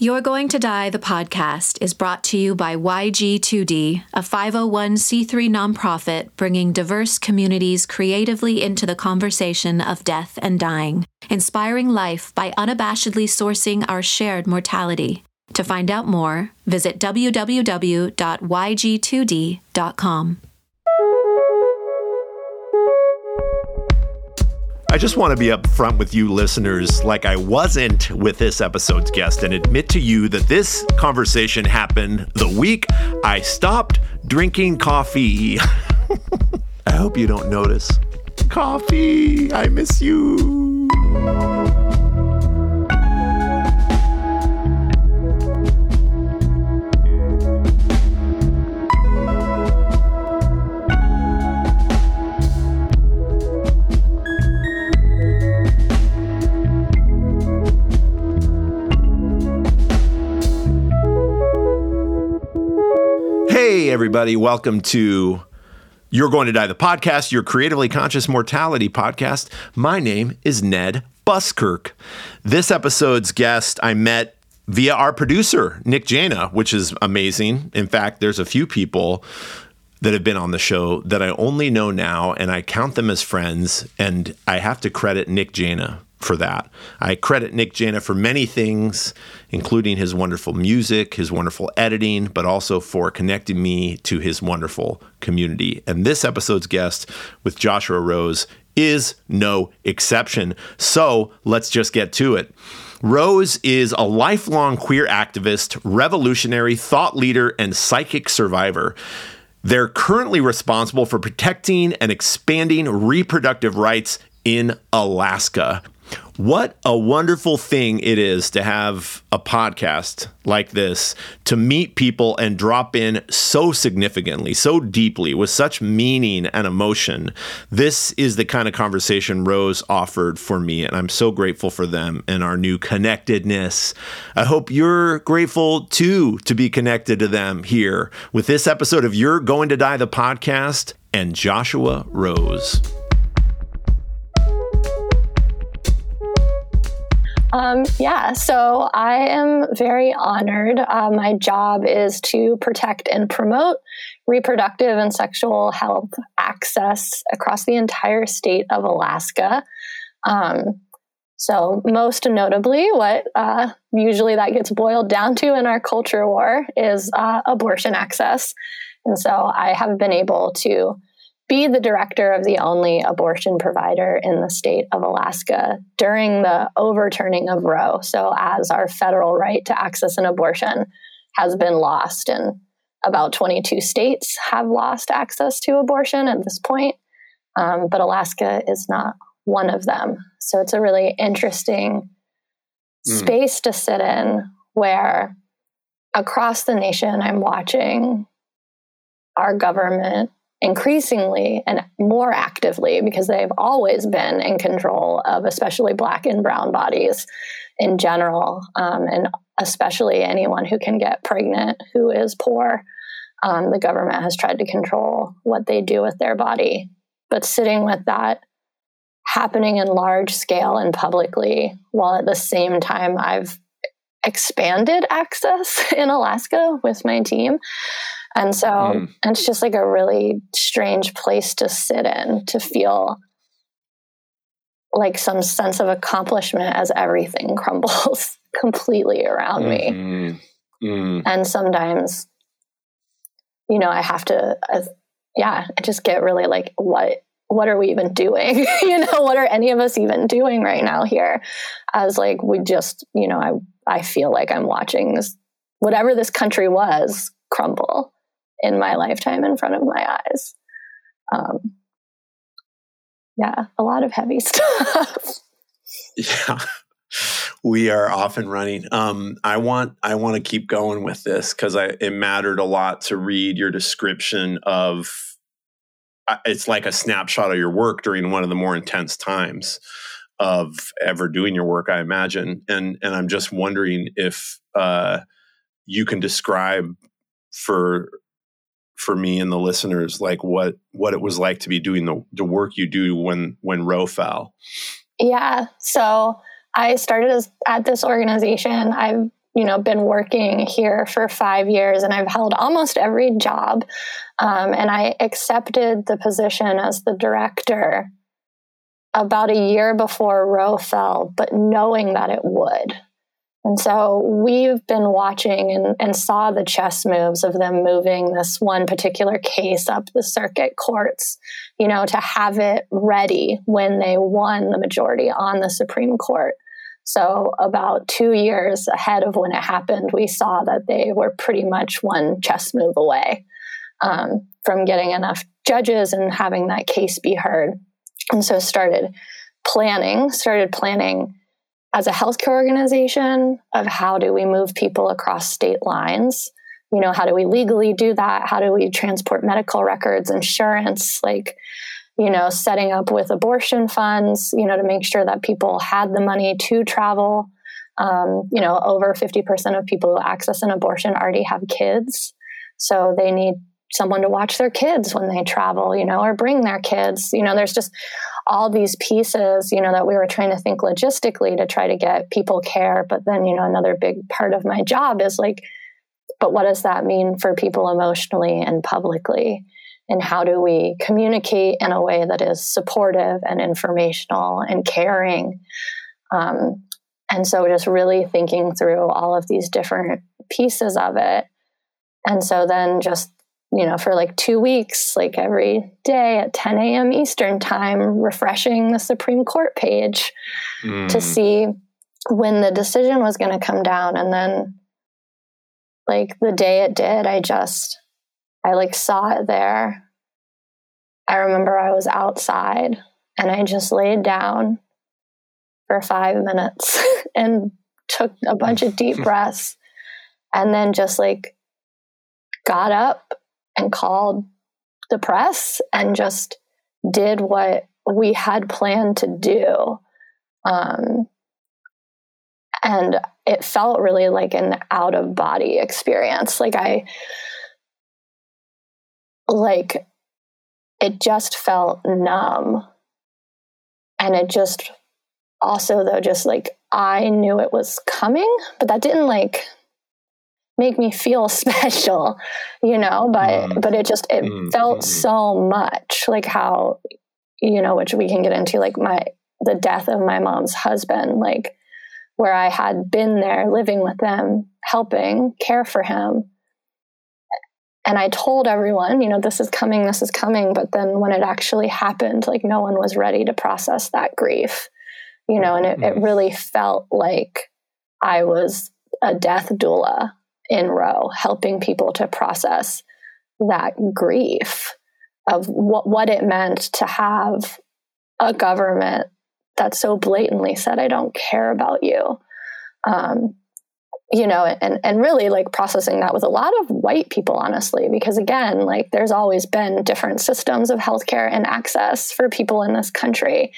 You're Going to Die, the podcast, is brought to you by YG2D, a 501c3 nonprofit bringing diverse communities creatively into the conversation of death and dying, inspiring life by unabashedly sourcing our shared mortality. To find out more, visit www.yg2d.com. I just want to be upfront with you listeners, like I wasn't with this episode's guest, and admit to you that this conversation happened the week I stopped drinking coffee. I hope you don't notice. Coffee, I miss you. Hey, everybody. Welcome to You're Going to Die, the podcast, your creatively conscious mortality podcast. My name is Ned Buskirk. This episode's guest I met via our producer, Nick Jaina, which is amazing. In fact, there's a few people that have been on the show that I only know now, and I count them as friends, and I have to credit Nick Jaina for that. I credit Nick Jaina for many things, including his wonderful music, his wonderful editing, but also for connecting me to his wonderful community. And this episode's guest with Joshua Rose is no exception. So let's just get to it. Rose is a lifelong queer activist, revolutionary, thought leader, and psychic survivor. They're currently responsible for protecting and expanding reproductive rights in Alaska. What a wonderful thing it is to have a podcast like this, to meet people and drop in so significantly, so deeply, with such meaning and emotion. This is the kind of conversation Rose offered for me, and I'm so grateful for them and our new connectedness. I hope you're grateful, too, to be connected to them here with this episode of You're Going to Die, the podcast, and Joshua Rose. So I am very honored. My job is to protect and promote reproductive and sexual health access across the entire state of Alaska. So most notably, what usually that gets boiled down to in our culture war is abortion access. And so I have been able to be the director of the only abortion provider in the state of Alaska during the overturning of Roe. So as our federal right to access an abortion has been lost, and about 22 states have lost access to abortion at this point, but Alaska is not one of them. So it's a really interesting space to sit in, where across the nation I'm watching our government increasingly and more actively, because they've always been in control of especially Black and brown bodies in general, and especially anyone who can get pregnant who is poor. The government has tried to control what they do with their body. But sitting with that happening in large scale and publicly, while at the same time I've expanded access in Alaska with my team. And so it's just like a really strange place to sit in, to feel like some sense of accomplishment as everything crumbles completely around me. And sometimes, you know, I have to, I just get really like, what are we even doing? You know, what are any of us even doing right now here? I was like, we just, you know, I feel like I'm watching this, whatever this country was, crumble in my lifetime in front of my eyes. A lot of heavy stuff. Yeah, we are off and running. I want to keep going with this, because it mattered a lot to read your description of, it's like a snapshot of your work during one of the more intense times of ever doing your work, I imagine. And I'm just wondering if you can describe for me and the listeners, like what it was like to be doing the work you do when Roe fell. Yeah. So I started at this organization. I've you know, been working here for 5 years, and I've held almost every job. And I accepted the position as the director about a year before Roe fell, but knowing that it would. And so we've been watching and saw the chess moves of them moving this one particular case up the circuit courts, you know, to have it ready when they won the majority on the Supreme Court. So about 2 years ahead of when it happened, we saw that they were pretty much one chess move away from getting enough judges and having that case be heard. And so started planning as a healthcare organization of how do we move people across state lines? You know, how do we legally do that? How do we transport medical records, insurance, like, you know, setting up with abortion funds, you know, to make sure that people had the money to travel. You know, over 50% of people who access an abortion already have kids. So they need someone to watch their kids when they travel, you know, or bring their kids. You know, there's just all these pieces, you know, that we were trying to think logistically to try to get people care. But then, you know, another big part of my job is like, but what does that mean for people emotionally and publicly? And how do we communicate in a way that is supportive and informational and caring? And so just really thinking through all of these different pieces of it. And so then just, you know, for like 2 weeks, like every day at 10 a.m. Eastern time, refreshing the Supreme Court page to see when the decision was going to come down. And then like the day it did, I like saw it there. I remember I was outside and I just laid down for 5 minutes and took a bunch of deep breaths and then just like got up and called the press and just did what we had planned to do. And it felt really like an out of body experience. Like it just felt numb. And it just also though, just like, I knew it was coming, but that didn't like make me feel special, you know, but it just, it felt so much like how, you know, which we can get into, like the death of my mom's husband, like where I had been there living with them, helping care for him. And I told everyone, you know, this is coming. But then when it actually happened, like no one was ready to process that grief, you know, and it really felt like I was a death doula in Roe, helping people to process that grief of what it meant to have a government that so blatantly said, I don't care about you. You know, and really like processing that with a lot of white people, honestly, because again, like there's always been different systems of healthcare and access for people in this country.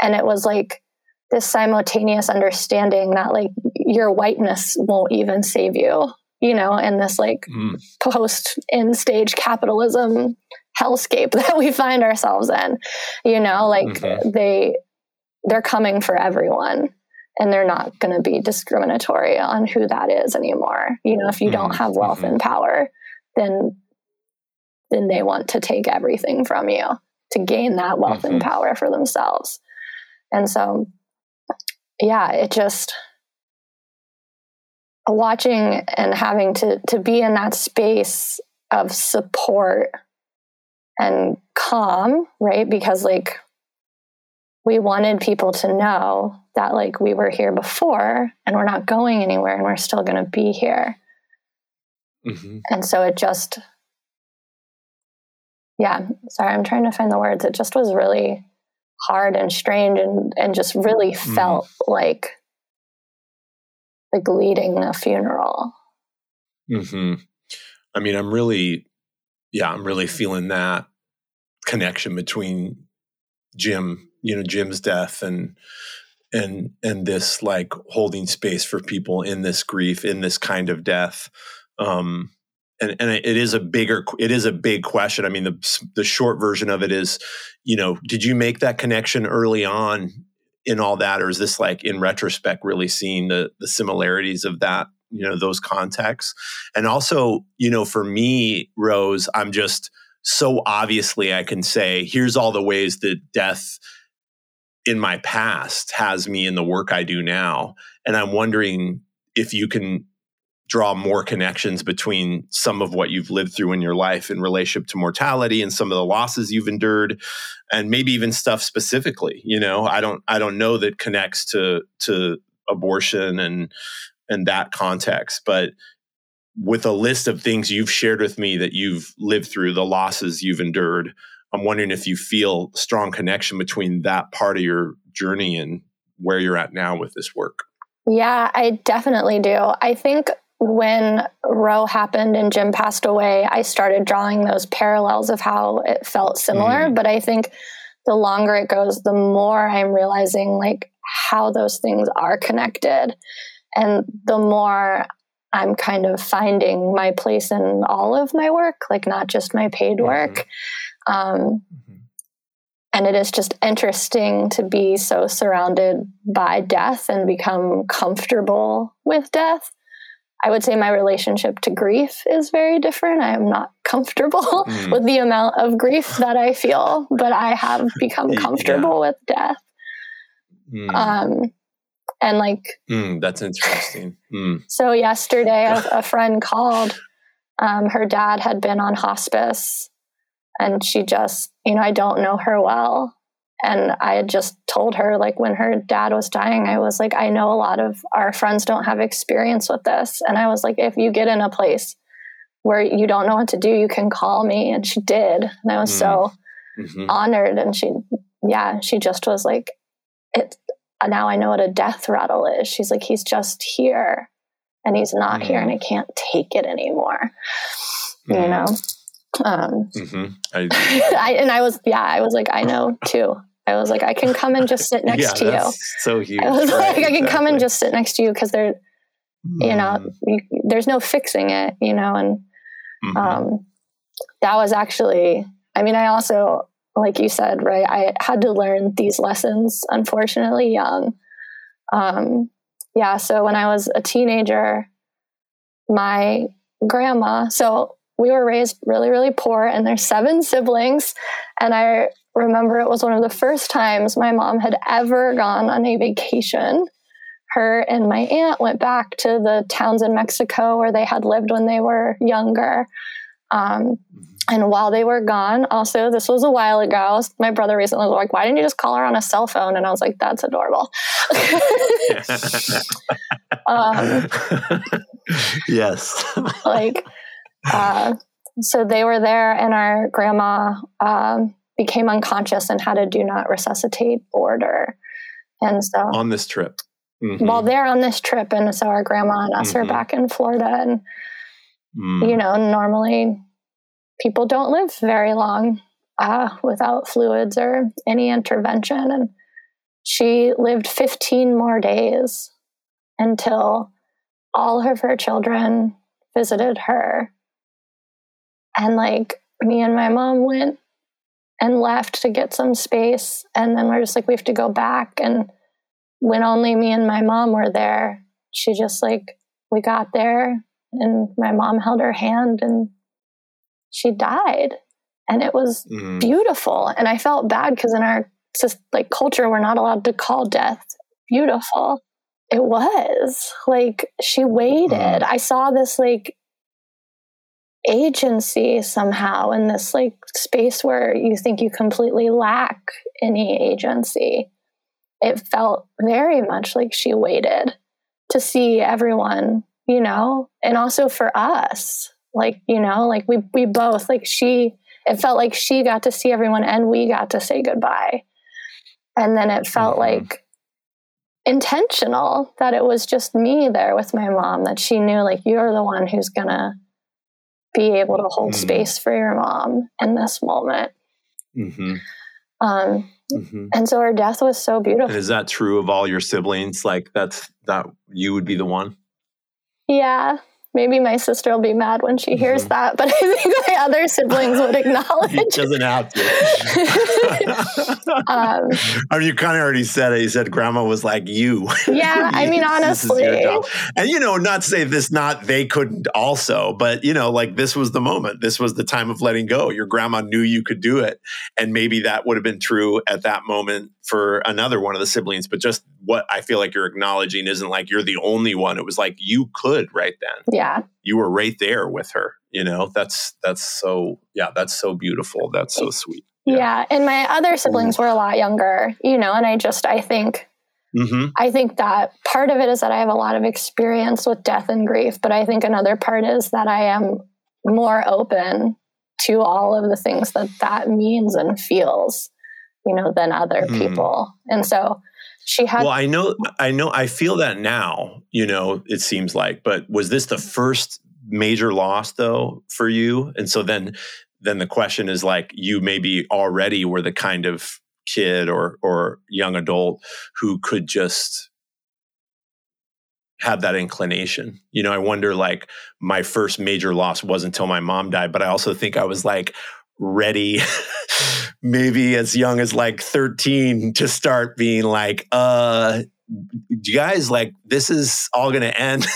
And it was like this simultaneous understanding that like your whiteness won't even save you, you know, in this like post end stage capitalism hellscape that we find ourselves in, you know, like they're coming for everyone. And they're not going to be discriminatory on who that is anymore. You know, if you don't have wealth and power, then they want to take everything from you to gain that wealth and power for themselves. And so, yeah, it just watching and having to be in that space of support and calm, right? Because like we wanted people to know that like we were here before and we're not going anywhere and we're still going to be here. And so it just, yeah, sorry, I'm trying to find the words. It just was really hard and strange and just really felt like leading a funeral. I mean, I'm really feeling that connection between Jim's death and this like holding space for people in this grief, in this kind of death. And it is a big question. I mean, the short version of it is, you know, did you make that connection early on in all that? Or is this like in retrospect, really seeing the similarities of that you know, those contexts. And also, you know, for me, Rose, I'm just so obviously I can say, here's all the ways that death in my past has me in the work I do now. And I'm wondering if you can draw more connections between some of what you've lived through in your life in relationship to mortality and some of the losses you've endured, and maybe even stuff specifically, you know, I don't know that connects to abortion and that context, but with a list of things you've shared with me that you've lived through, the losses you've endured, I'm wondering if you feel strong connection between that part of your journey and where you're at now with this work. Yeah, I definitely do. I think when Roe happened and Jim passed away, I started drawing those parallels of how it felt similar. Mm-hmm. But I think the longer it goes, the more I'm realizing like how those things are connected. And the more I'm kind of finding my place in all of my work, like not just my paid work. Mm-hmm. And it is just interesting to be so surrounded by death and become comfortable with death. I would say my relationship to grief is very different. I am not comfortable with the amount of grief that I feel, but I have become comfortable with death. Mm. And like, that's interesting. So yesterday a friend called, her dad had been on hospice and she just, you know, I don't know her well. And I had just told her, like, when her dad was dying, I was like, I know a lot of our friends don't have experience with this. And I was like, if you get in a place where you don't know what to do, you can call me. And she did. And I was so honored. And she just was like, now I know what a death rattle is. She's like, he's just here and he's not here and I can't take it anymore. You know? I was like, I know too. I was like, I can come and just sit next to you. So huge. I was like, I can come and just sit next to you because there, you know, there's no fixing it, you know. And that was actually, I mean, I also, like you said, right, I had to learn these lessons, unfortunately, young. So when I was a teenager, my grandma, so we were raised really, really poor, and there's 7 siblings. And I remember it was one of the first times my mom had ever gone on a vacation. Her and my aunt went back to the towns in Mexico where they had lived when they were younger. And while they were gone, also, this was a while ago, my brother recently was like, why didn't you just call her on a cell phone? And I was like, that's adorable. Yes. Like, so they were there and our grandma became unconscious and had a do not resuscitate order. And so on this trip, while they're on this trip. And so our grandma and us are back in Florida and, you know, normally people don't live very long without fluids or any intervention. And she lived 15 more days until all of her children visited her. And like me and my mom went and left to get some space. And then we're just like, we have to go back. And when only me and my mom were there, she just like, we got there and my mom held her hand and she died. And it was beautiful. And I felt bad because in our like culture, we're not allowed to call death beautiful. It was like, she waited. I saw this like agency somehow in this like space where you think you completely lack any agency. It felt very much like she waited to see everyone, you know, and also for us, like, you know, like we both, like it felt like she got to see everyone and we got to say goodbye. And then it felt like intentional that it was just me there with my mom, that she knew like, you're the one who's gonna be able to hold space for your mom in this moment. And so her death was so beautiful. And is that true of all your siblings? Like that you would be the one? Yeah. Maybe my sister will be mad when she hears that, but I think my other siblings would acknowledge. He doesn't have to. You kind of already said it. You said grandma was like you. Yeah, I mean, honestly. And, you know, not to say this, not they couldn't also, but, you know, like this was the moment. This was the time of letting go. Your grandma knew you could do it. And maybe that would have been true at that moment for another one of the siblings. But just what I feel like you're acknowledging isn't like you're the only one. It was like you could right then. Yeah. You were right there with her. You know, that's so beautiful. That's so sweet. Yeah. And my other siblings were a lot younger, you know, and I think that part of it is that I have a lot of experience with death and grief, but I think another part is that I am more open to all of the things that means and feels, you know, than other people. And so she had... Well, I know, I feel that now, you know, it seems like, but was this the first major loss though for you? And so then the question is like, you maybe already were the kind of kid or young adult who could just have that inclination. You know, I wonder like my first major loss wasn't until my mom died, but I also think I was like ready maybe as young as like 13 to start being like, you guys, like this is all going to end,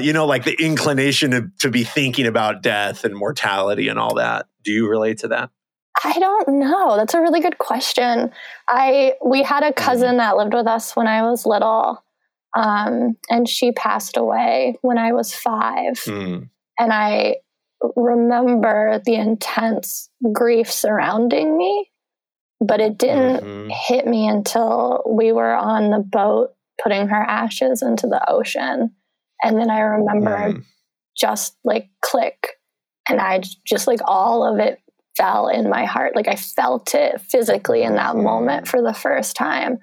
you know, like the inclination to be thinking about death and mortality and all that. Do you relate to that? I don't know. That's a really good question. We had a cousin that lived with us when I was little, and she passed away when I was 5. And I remember the intense grief surrounding me, but it didn't hit me until we were on the boat putting her ashes into the ocean. And then I remember just like click, and I just like all of it fell in my heart. Like I felt it physically in that moment for the first time.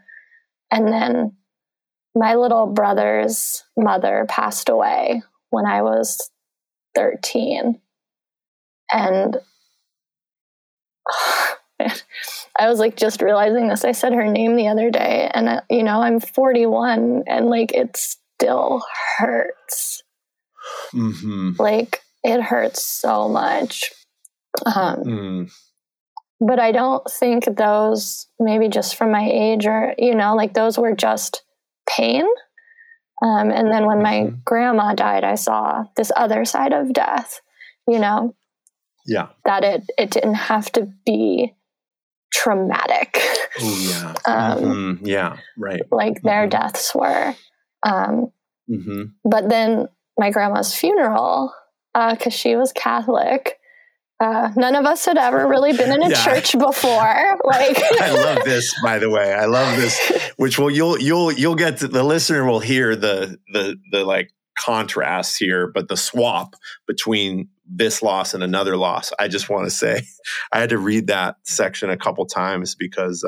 And then my little brother's mother passed away when I was 13. And I was like just realizing this. I said her name the other day, and you know, I'm 41, and like it still hurts. Like it hurts so much. But I don't think those, maybe just from my age, or you know, like those were just pain. And then when my grandma died, I saw this other side of death, you know. Yeah. That it didn't have to be traumatic. Oh, yeah. Yeah, right. Like their deaths were. But then my grandma's funeral, because she was Catholic, none of us had ever really been in a church before. Like, I love this, by the way. I love this, which will you'll get to, the listener will hear the like contrast here, but the swap between this loss and another loss. I just want to say, I had to read that section a couple times because,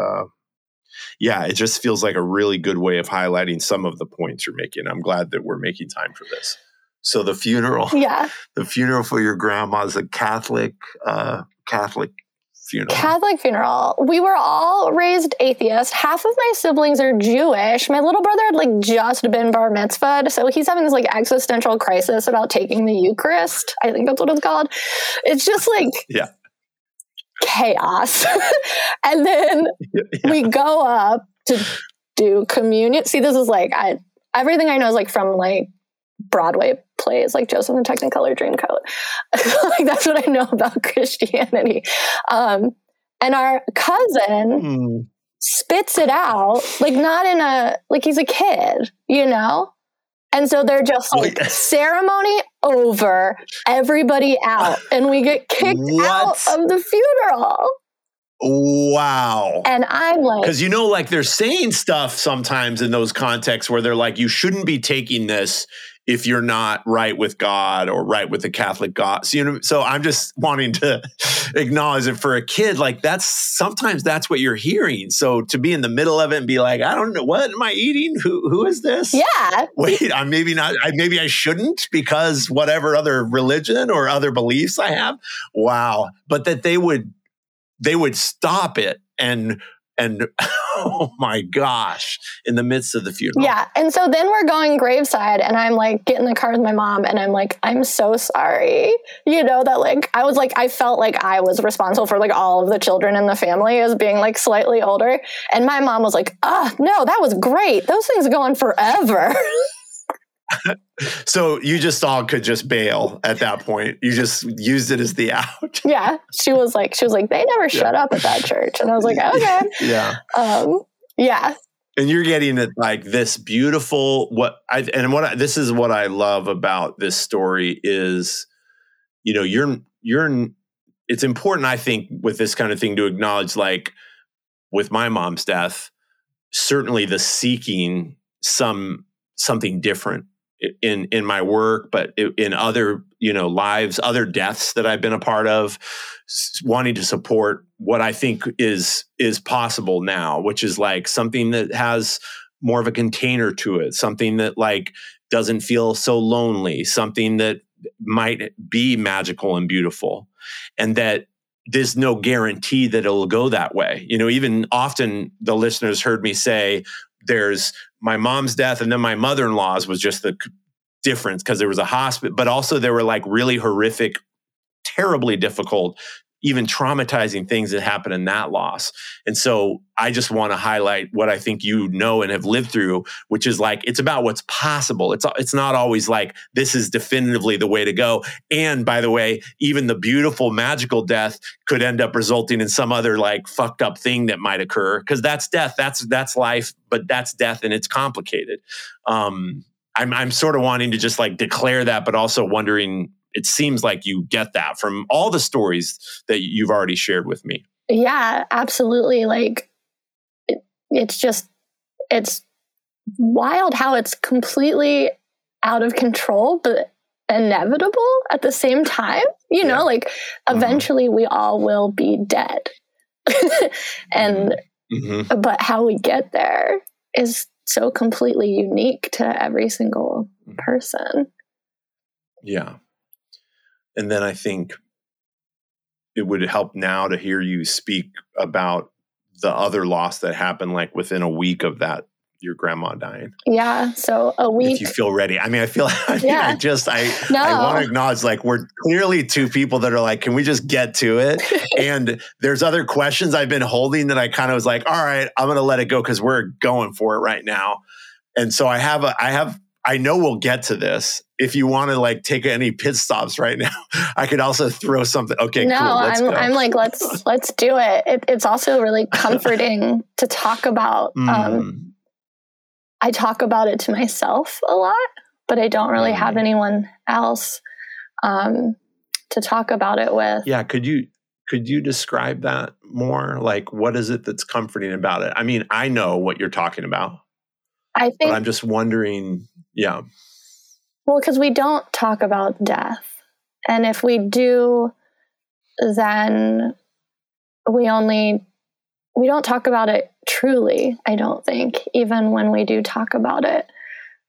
it just feels like a really good way of highlighting some of the points you're making. I'm glad that we're making time for this. So the funeral, the funeral for your grandma is a Catholic funeral. We were all raised atheist. Half of my siblings are Jewish. My little brother had like just been bar mitzvahed, so he's having this like existential crisis about taking the Eucharist. I think that's what it's called. It's just like chaos. And then we go up to do communion. See, this is like everything I know is like from like Broadway plays, like Joseph and Technicolor Dreamcoat. Like that's what I know about Christianity. And our cousin spits it out, like not in a, like he's a kid, you know? And so they're just like, ceremony over, everybody out. And we get kicked out of the funeral. Wow. And I'm like... Because you know, like they're saying stuff sometimes in those contexts where they're like, you shouldn't be taking this if you're not right with God or right with the Catholic God. So, you know, so I'm just wanting to acknowledge it for a kid. Like that's sometimes that's what you're hearing. So to be in the middle of it and be like, I don't know, what am I eating? Who is this? Yeah. Wait, I'm maybe not. Maybe I shouldn't because whatever other religion or other beliefs I have. Wow. But that they would stop it and oh my gosh, in the midst of the funeral. Yeah. And so then we're going graveside and I'm like, get in the car with my mom. And I'm like, I'm so sorry. You know, that like, I was like, I felt like I was responsible for like all of the children in the family as being like slightly older. And my mom was like, oh no, that was great. Those things go on forever. So you just all could just bail at that point. You just used it as the out. Yeah. She was like, they never shut up at that church. And I was like, okay. Yeah. Yeah. And you're getting it like this beautiful, this is what I love about this story is, you know, it's important, I think, with this kind of thing to acknowledge, like with my mom's death, certainly the seeking something different in my work, but in other, you know, lives, other deaths that I've been a part of, wanting to support what I think is possible now, which is like something that has more of a container to it, something that like doesn't feel so lonely, something that might be magical and beautiful, and that there's no guarantee that it'll go that way. You know, even often the listeners heard me say, there's my mom's death and then my mother-in-law's was just the difference because there was a hospital, but also there were like really horrific, terribly difficult, even traumatizing things that happened in that loss. And so I just want to highlight what I think you know and have lived through, which is like, it's about what's possible. It's not always like, this is definitively the way to go. And by the way, even the beautiful, magical death could end up resulting in some other like fucked up thing that might occur because that's death, that's life, but that's death and it's complicated. I'm sort of wanting to just like declare that, but also wondering, it seems like you get that from all the stories that you've already shared with me. Yeah, absolutely. Like it's wild how it's completely out of control, but inevitable at the same time, you know, like eventually we all will be dead and, but how we get there is so completely unique to every single person. Yeah. And then I think it would help now to hear you speak about the other loss that happened like within a week of that, your grandma dying. Yeah. So a week. If you feel ready. I want to acknowledge like we're clearly two people that are like, can we just get to it? And there's other questions I've been holding that I kind of was like, all right, I'm going to let it go because we're going for it right now. And so I know we'll get to this. If you want to like take any pit stops right now, I could also throw something. Okay, no, cool. I'm like, let's do it. It's also really comforting to talk about. I talk about it to myself a lot, but I don't really have anyone else to talk about it with. Yeah, could you describe that more? Like, what is it that's comforting about it? I mean, I know what you're talking about. I think, but I'm just wondering. Yeah. Well, because we don't talk about death. And if we do, then we don't talk about it truly, I don't think, even when we do talk about it.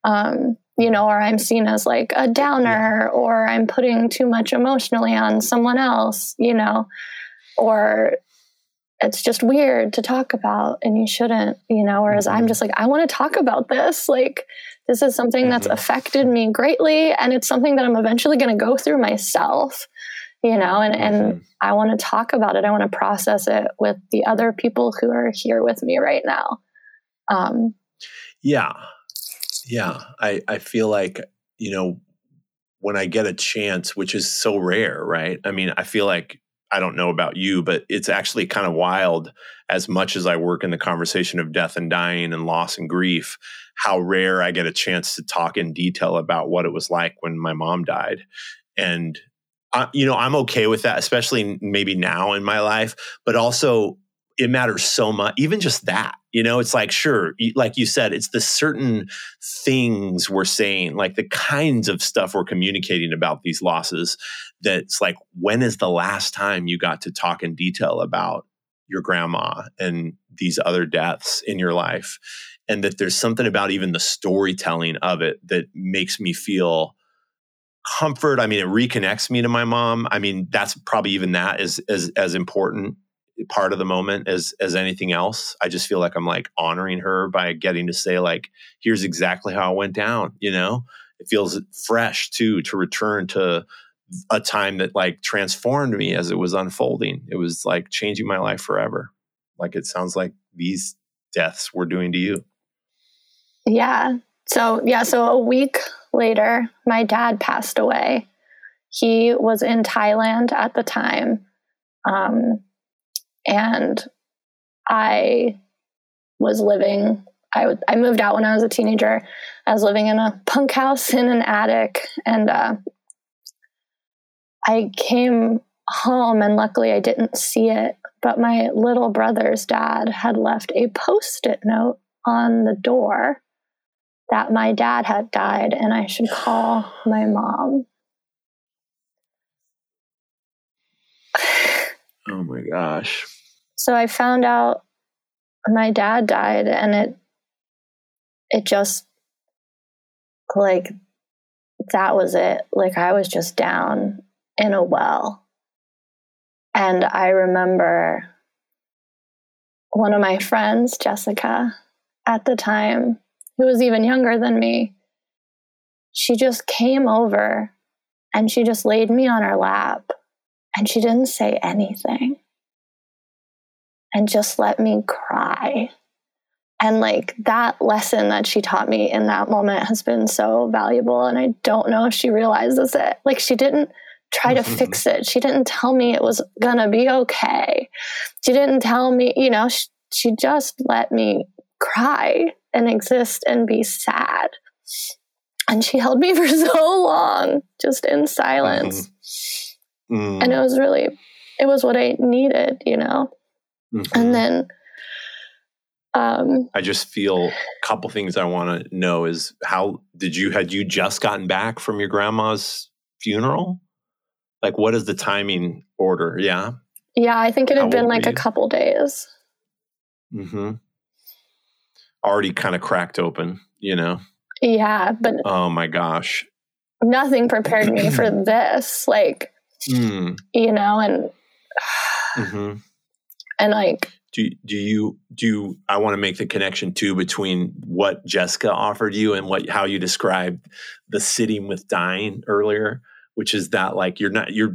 You know, or I'm seen as like a downer, or I'm putting too much emotionally on someone else, you know, or it's just weird to talk about and you shouldn't, you know, whereas I'm just like, I want to talk about this. Like, this is something that's affected me greatly. And it's something that I'm eventually going to go through myself, you know, and I want to talk about it. I want to process it with the other people who are here with me right now. Yeah. I feel like, you know, when I get a chance, which is so rare, right? I mean, I feel like, I don't know about you, but it's actually kind of wild, as much as I work in the conversation of death and dying and loss and grief, how rare I get a chance to talk in detail about what it was like when my mom died. And, you know, I'm okay with that, especially maybe now in my life, but also it matters so much, even just that, you know, it's like, sure, like you said, it's the certain things we're saying, like the kinds of stuff we're communicating about these losses that's like, when is the last time you got to talk in detail about your grandma and these other deaths in your life? And that there's something about even the storytelling of it that makes me feel comfort. I mean, it reconnects me to my mom. I mean, that's probably even that is as important part of the moment as anything else. I just feel like I'm like honoring her by getting to say like, here's exactly how it went down. You know, it feels fresh too, to return to a time that like transformed me as it was unfolding. It was like changing my life forever. Like it sounds like these deaths were doing to you. Yeah. So a week later, my dad passed away. He was in Thailand at the time. And I was living, I moved out when I was a teenager. I was living in a punk house in an attic, and I came home and luckily I didn't see it, but my little brother's dad had left a Post-it note on the door that my dad had died and I should call my mom. Oh my gosh. So I found out my dad died, and it just like, that was it. Like I was just down in a well. And I remember one of my friends, Jessica, at the time, who was even younger than me, she just came over and she just laid me on her lap. And she didn't say anything and just let me cry. And like that lesson that she taught me in that moment has been so valuable. And I don't know if she realizes it. Like she didn't try to fix it. She didn't tell me it was gonna be okay. She didn't tell me, you know, she just let me cry and exist and be sad. And she held me for so long, just in silence. And it was what I needed, you know? Mm-hmm. And then, I just feel a couple things I want to know is had you just gotten back from your grandma's funeral? Like, what is the timing order? Yeah. Yeah. I think it had been like a couple days. Mm-hmm. Already kind of cracked open, you know? Yeah. But oh my gosh, nothing prepared me for this. Like, you know, and and like, do you I want to make the connection too between what Jessica offered you and how you described the sitting with dying earlier, which is that like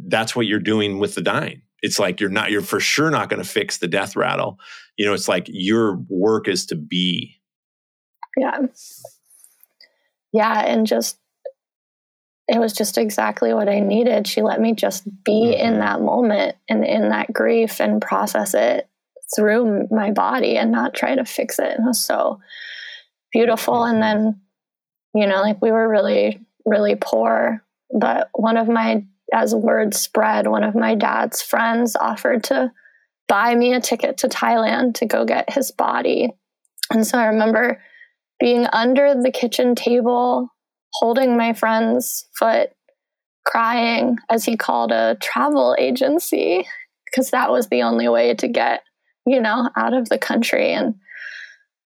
that's what you're doing with the dying. It's like you're for sure not going to fix the death rattle. You know, it's like your work is to be. Yeah. Yeah, and just. It was just exactly what I needed. She let me just be in that moment and in that grief and process it through my body and not try to fix it. And it was so beautiful. And then, you know, like we were really, really poor, but as word spread, one of my dad's friends offered to buy me a ticket to Thailand to go get his body. And so I remember being under the kitchen table, holding my friend's foot, crying as he called a travel agency, because that was the only way to get, you know, out of the country. And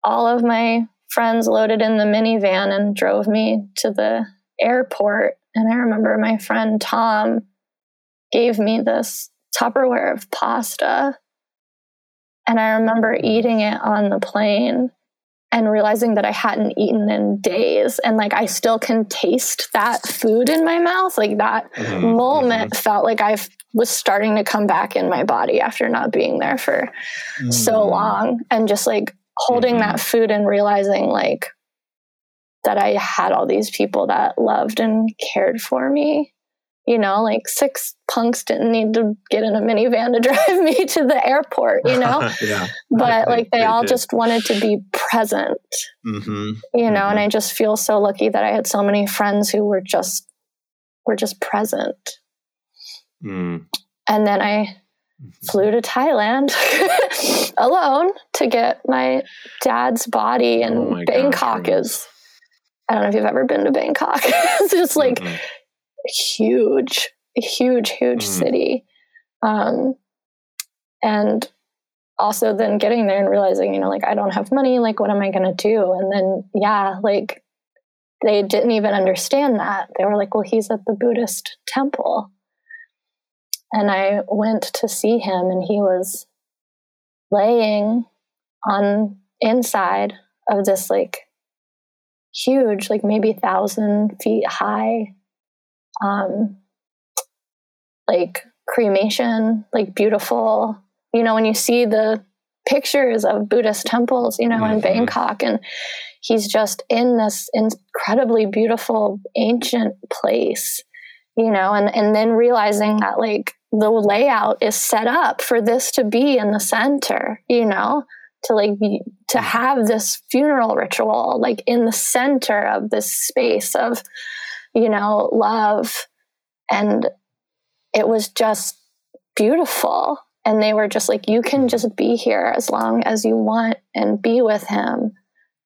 all of my friends loaded in the minivan and drove me to the airport. And I remember my friend Tom gave me this Tupperware of pasta. And I remember eating it on the plane and realizing that I hadn't eaten in days. And like, I still can taste that food in my mouth. Like that moment felt like I was starting to come back in my body after not being there for so long. And just like holding that food and realizing like that I had all these people that loved and cared for me. You know, like 6 punks didn't need to get in a minivan to drive me to the airport, you know, yeah. But like they all did. Just wanted to be present, you know, and I just feel so lucky that I had so many friends who were just present. And then I flew to Thailand alone to get my dad's body. And Bangkok is, I don't know if you've ever been to Bangkok. It's just like, huge city. And also then getting there and realizing, you know, like I don't have money, like what am I going to do? And then, yeah, like they didn't even understand that. They were like, well, he's at the Buddhist temple. And I went to see him and he was laying on inside of this like huge, like maybe 1,000 feet high, like cremation, like beautiful, you know, when you see the pictures of Buddhist temples, you know, mm-hmm. in Bangkok, and he's just in this incredibly beautiful ancient place, you know, and then realizing that like the layout is set up for this to be in the center, you know, to like be, to have this funeral ritual like in the center of this space of, you know, love. And it was just beautiful. And they were just like, you can just be here as long as you want and be with him,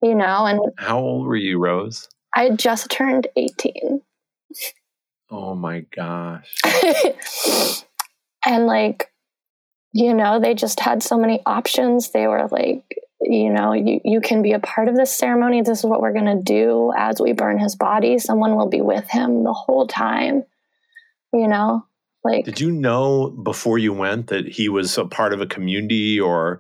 you know. And how old were you, Rose? I had just turned 18. Oh my gosh. And like, you know, they just had so many options. They were like, you know, you can be a part of this ceremony. This is what we're going to do as we burn his body. Someone will be with him the whole time, you know. Like, did you know before you went that he was a part of a community or,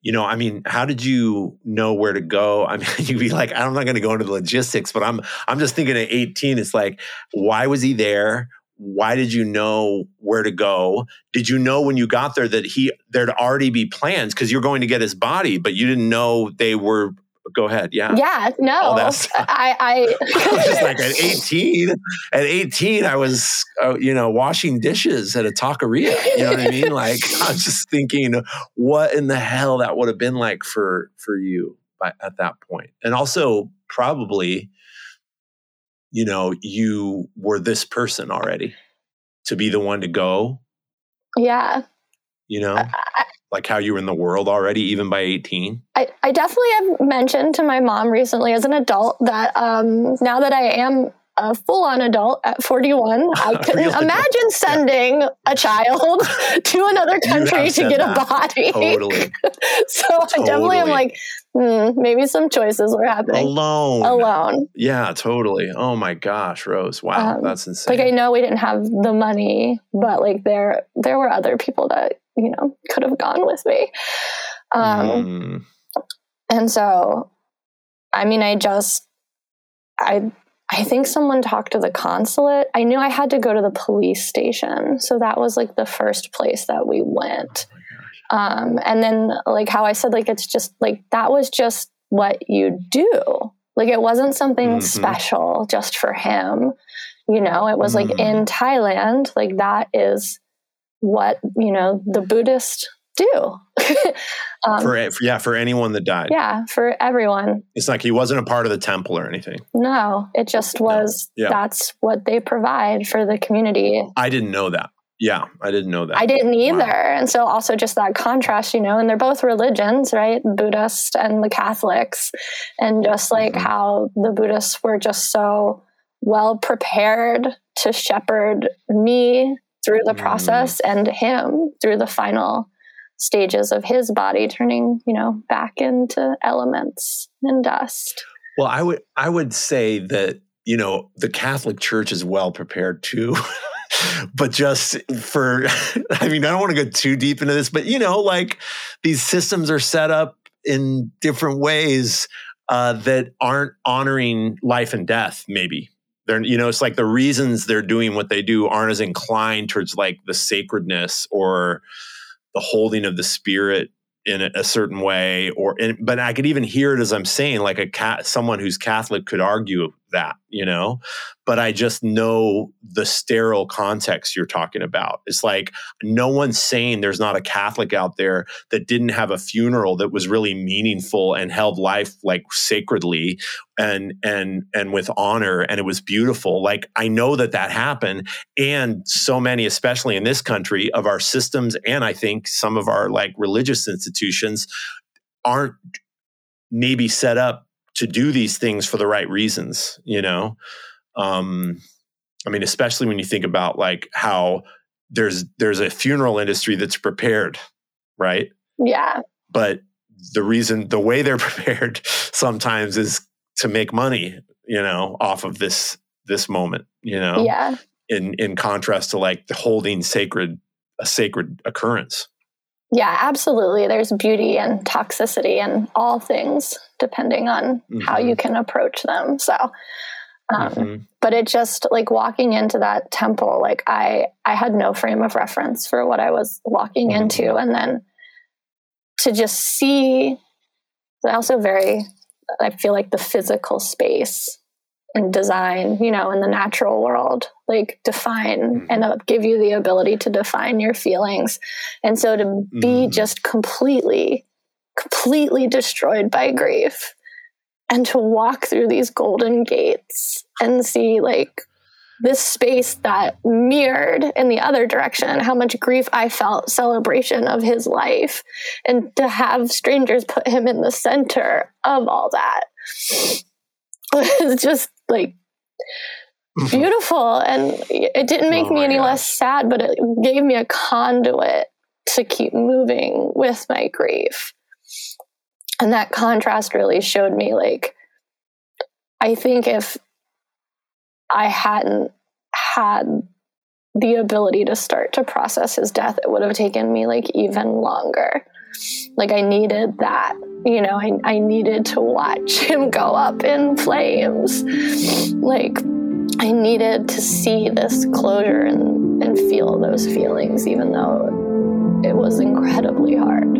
you know, I mean, how did you know where to go? I mean, you'd be like, I'm not going to go into the logistics, but I'm just thinking at 18, it's like, why was he there? Why did you know where to go? Did you know when you got there that there'd already be plans because you're going to get his body, but you didn't know they were? Go ahead. Yeah. Yeah. No, I was just like at 18, I was, you know, washing dishes at a taqueria. You know what I mean? Like, I'm just thinking what in the hell that would have been like for you at that point. And also probably, you know, you were this person already to be the one to go. Yeah. You know? Like how you were in the world already, even by 18? I definitely have mentioned to my mom recently as an adult that now that I am a full-on adult at 41, I couldn't really? Imagine sending a child to another country to get a body. Totally. I definitely am like, maybe some choices were happening. Alone. Yeah, totally. Oh my gosh, Rose. Wow, that's insane. Like I know we didn't have the money, but like there were other people that, you know, could have gone with me. And so, I mean, I think someone talked to the consulate. I knew I had to go to the police station. So that was like the first place that we went. Oh my gosh. And then like how I said, like, it's just like, that was just what you do. Like, it wasn't something mm-hmm. special just for him. You know, it was mm-hmm. like in Thailand, like that is what, you know, the Buddhists do. For anyone that died. Yeah, for everyone. It's like he wasn't a part of the temple or anything. No, it just was, yeah. That's what they provide for the community. I didn't know that. Yeah, I didn't know that. I didn't either. Wow. And so also just that contrast, you know, and they're both religions, right? Buddhist and the Catholics. And just like mm-hmm. how the Buddhists were just so well prepared to shepherd me through the process and him through the final stages of his body turning, you know, back into elements and dust. Well, I would say that, you know, the Catholic Church is well prepared too. But just for, I mean, I don't want to go too deep into this, but you know, like these systems are set up in different ways that aren't honoring life and death, maybe. They're, you know, it's like the reasons they're doing what they do aren't as inclined towards like the sacredness or the holding of the spirit in a certain way. But I could even hear it as I'm saying, like someone who's Catholic could argue that, you know. But I just know the sterile context you're talking about. It's like no one's saying there's not a Catholic out there that didn't have a funeral that was really meaningful and held life like sacredly and with honor, and it was beautiful. Like I know that happened, and so many, especially in this country, of our systems, and I think some of our like religious institutions aren't maybe set up to do these things for the right reasons, you know? I mean, especially when you think about like how there's a funeral industry that's prepared, right? Yeah. But the way they're prepared sometimes is to make money, you know, off of this moment, you know? Yeah. In contrast to like the holding a sacred occurrence. Yeah, absolutely. There's beauty and toxicity in all things, depending on how you can approach them. So, but it just like walking into that temple, like I had no frame of reference for what I was walking into. And then to just see, I feel like the physical space and design, you know, in the natural world, like define and give you the ability to define your feelings. And so to be just completely destroyed by grief and to walk through these golden gates and see like this space that mirrored in the other direction, how much grief I felt, celebration of his life, and to have strangers put him in the center of all that. It's just like beautiful. And it didn't make me any less sad, but it gave me a conduit to keep moving with my grief. And that contrast really showed me, like, I think if I hadn't had the ability to start to process his death, it would have taken me like even longer. Like I needed that, you know, I needed to watch him go up in flames. Like I needed to see this closure and feel those feelings, even though it was incredibly hard.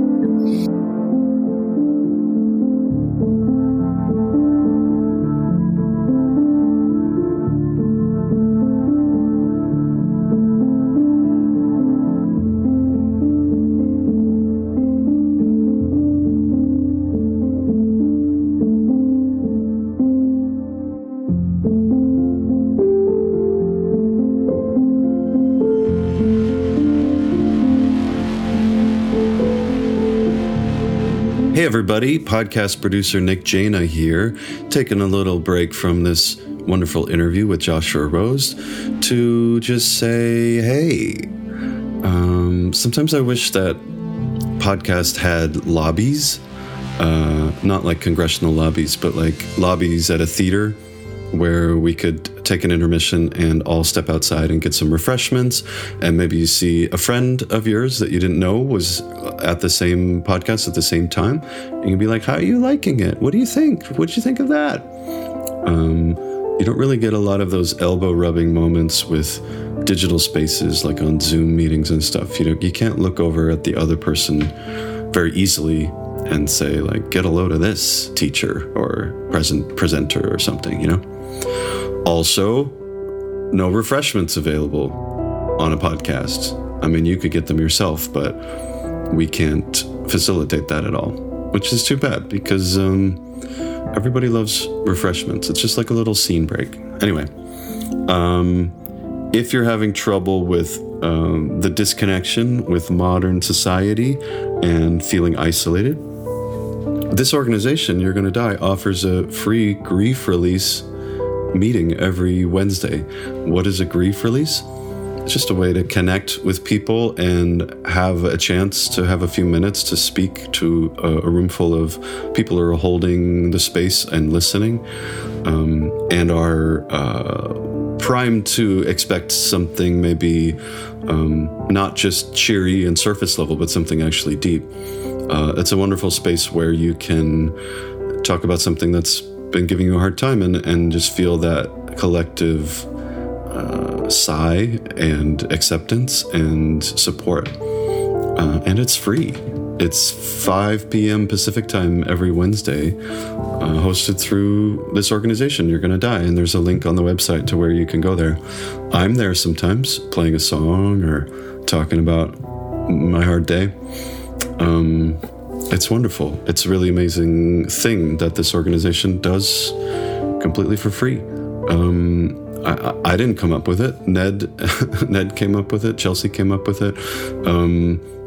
Hey everybody, podcast producer Nick Jaina here, taking a little break from this wonderful interview with Joshua Rose to just say, hey, sometimes I wish that podcast had lobbies, not like congressional lobbies, but like lobbies at a theater where we could take an intermission and all step outside and get some refreshments. And maybe you see a friend of yours that you didn't know was at the same podcast at the same time. And you'd be like, how are you liking it? What do you think? What'd you think of that? You don't really get a lot of those elbow rubbing moments with digital spaces, like on Zoom meetings and stuff. You can't look over at the other person very easily and say like, get a load of this teacher or presenter or something, you know? Also, no refreshments available on a podcast. I mean, you could get them yourself, but we can't facilitate that at all, which is too bad because everybody loves refreshments. It's just like a little scene break. Anyway, if you're having trouble with the disconnection with modern society and feeling isolated, this organization, You're Gonna Die, offers a free grief release meeting every Wednesday. What is a grief release? It's just a way to connect with people and have a chance to have a few minutes to speak to a room full of people who are holding the space and listening, and are primed to expect something maybe not just cheery and surface level, but something actually deep. It's a wonderful space where you can talk about something that's been giving you a hard time and just feel that collective sigh and acceptance and support. And it's free. It's 5 p.m. Pacific time every Wednesday, hosted through this organization, You're Gonna Die. And there's a link on the website to where you can go there. I'm there sometimes playing a song or talking about my hard day. It's wonderful. It's a really amazing thing that this organization does completely for free. I didn't come up with it. Ned came up with it. Chelsea came up with it.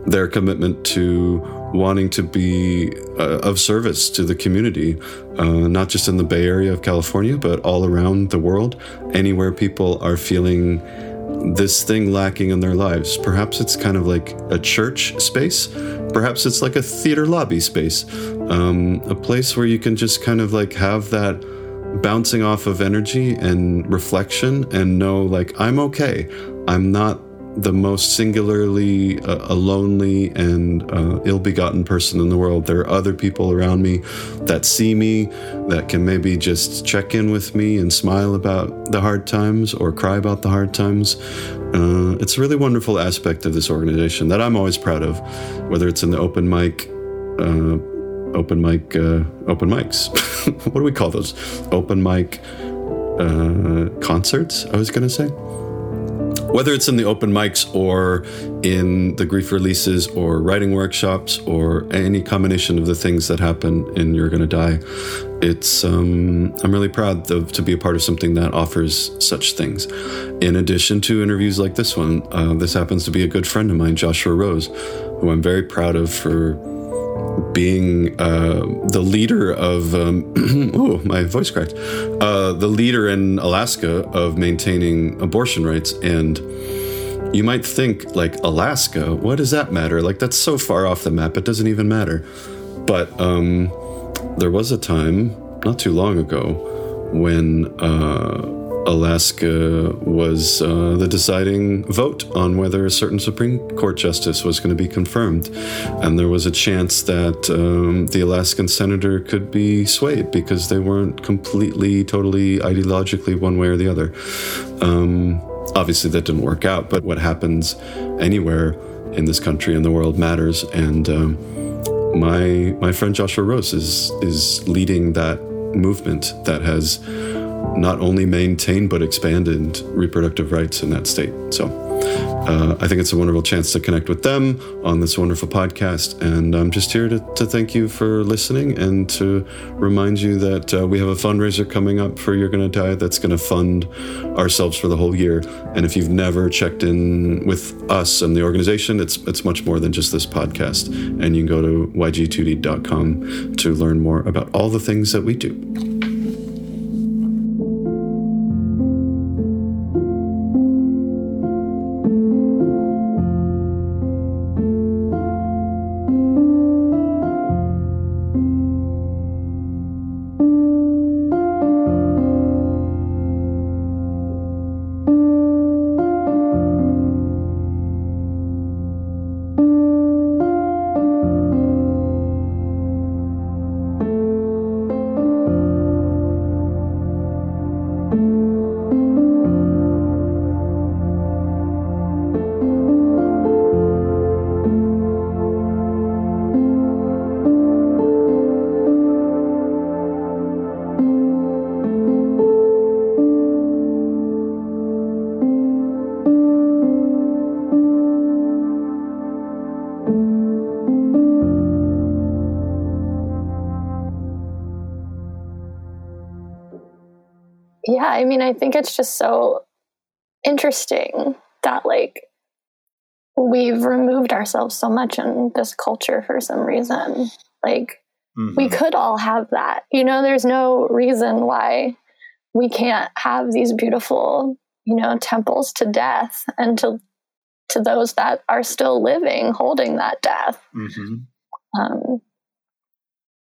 Their commitment to wanting to be of service to the community, not just in the Bay Area of California, but all around the world, anywhere people are feeling this thing lacking in their lives. Perhaps it's kind of like a church space. Perhaps it's like a theater lobby space, a place where you can just kind of like have that bouncing off of energy and reflection and know like, I'm okay. I'm not the most singularly a lonely and ill-begotten person in the world. There are other people around me that see me, that can maybe just check in with me and smile about the hard times or cry about the hard times. It's a really wonderful aspect of this organization that I'm always proud of, whether it's in the open mics. What do we call those? Open mic concerts, I was going to say. Whether it's in the open mics or in the grief releases or writing workshops or any combination of the things that happen in You're Gonna Die, it's I'm really proud to be a part of something that offers such things. In addition to interviews like this one, this happens to be a good friend of mine, Joshua Rose, who I'm very proud of for being the leader of oh, my voice cracked. The leader in Alaska of maintaining abortion rights. And you might think, like, Alaska, what does that matter? Like, that's so far off the map, it doesn't even matter. But there was a time not too long ago when Alaska was the deciding vote on whether a certain Supreme Court justice was going to be confirmed. And there was a chance that the Alaskan senator could be swayed because they weren't completely, totally, ideologically one way or the other. Obviously, that didn't work out, but what happens anywhere in this country and the world matters. And my friend Joshua Rose is leading that movement that has not only maintained but expanded reproductive rights in that state. So I think it's a wonderful chance to connect with them on this wonderful podcast. And I'm just here to thank you for listening and to remind you that we have a fundraiser coming up for You're Gonna Die that's going to fund ourselves for the whole year. And if you've never checked in with us and the organization, it's much more than just this podcast. And you can go to YG2D.com to learn more about all the things that we do. Yeah, I mean, I think it's just so interesting that, like, we've removed ourselves so much in this culture for some reason. Like, we could all have that. You know, there's no reason why we can't have these beautiful, you know, temples to death and to those that are still living, holding that death. Mm-hmm.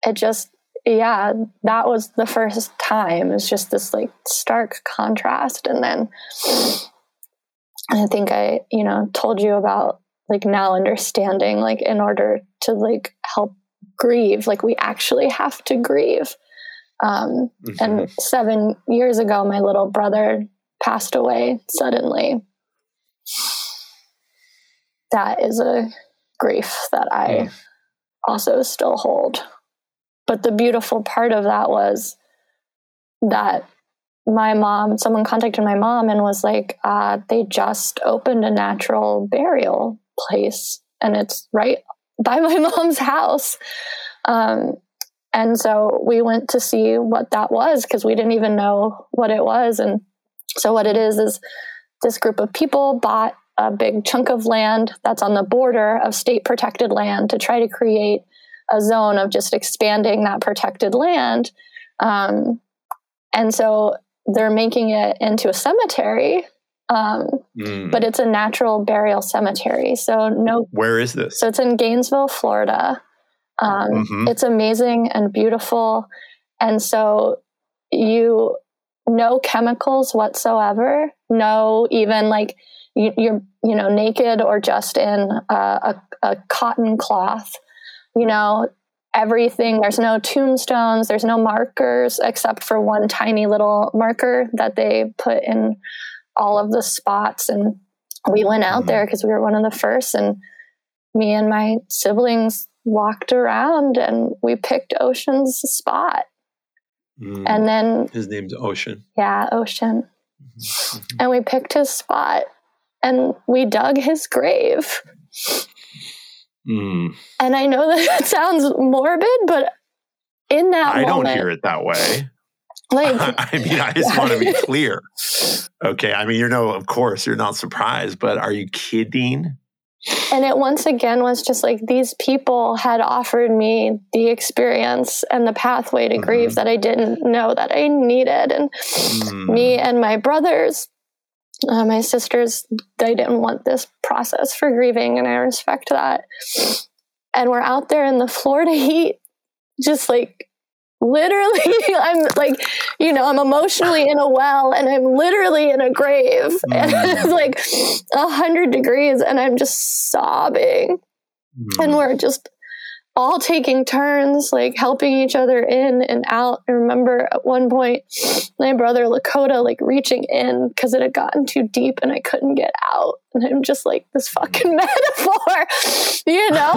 It just... yeah, that was the first time. It's just this, like, stark contrast. And then I think I, you know, told you about, like, now understanding, like, in order to, like, help grieve, like, we actually have to grieve. And 7 years ago, my little brother passed away suddenly. That is a grief that I also still hold. But the beautiful part of that was that my mom, someone contacted my mom and was like, they just opened a natural burial place and it's right by my mom's house. And so we went to see what that was because we didn't even know what it was. And so what it is this group of people bought a big chunk of land that's on the border of state protected land to try to create a zone of just expanding that protected land. And so they're making it into a cemetery, but it's a natural burial cemetery. So no, where is this? So it's in Gainesville, Florida. It's amazing and beautiful. And so you no chemicals whatsoever, no even like you're naked or just in a cotton cloth, everything. There's no tombstones, there's no markers except for one tiny little marker that they put in all of the spots. And we went out there because we were one of the first, and me and my siblings walked around and we picked Ocean's spot. And then his name's Ocean. Yeah, Ocean. And we picked his spot and we dug his grave. And I know that it sounds morbid, but in that I moment, don't hear it that way. Like, I mean, I just want to be clear. Okay. I mean, of course you're not surprised, but are you kidding? And it once again was just like, these people had offered me the experience and the pathway to grief that I didn't know that I needed. And me and my brothers, my sisters, they didn't want this process for grieving. And I respect that. And we're out there in the Florida heat, just like literally, I'm like, I'm emotionally in a well and I'm literally in a grave and it's like 100 degrees and I'm just sobbing. And we're just all taking turns, like helping each other in and out. I remember at one point my brother Lakota, like reaching in because it had gotten too deep and I couldn't get out. And I'm just like, this fucking metaphor,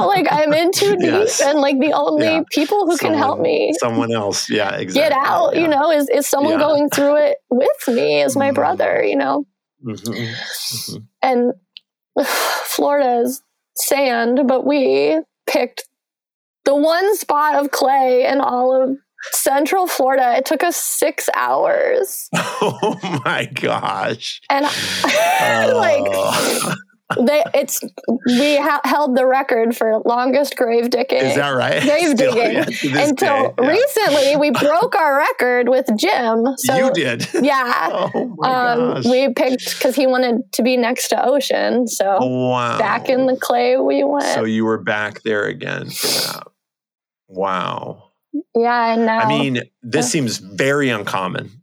like I'm in too deep and like the only people who can help me. Someone else. Yeah, exactly. Get out, is someone going through it with me is my brother, And Florida's sand, but we picked the one spot of clay in all of Central Florida. It took us 6 hours. Oh my gosh. And we held the record for longest grave digging. Is that right? Grave digging. Still, yeah, until recently we broke our record with Jim. So, you did? Yeah. Oh my gosh. We picked because he wanted to be next to Ocean. So back in the clay we went. So you were back there again for that. Wow. Yeah. And now, I mean, this seems very uncommon.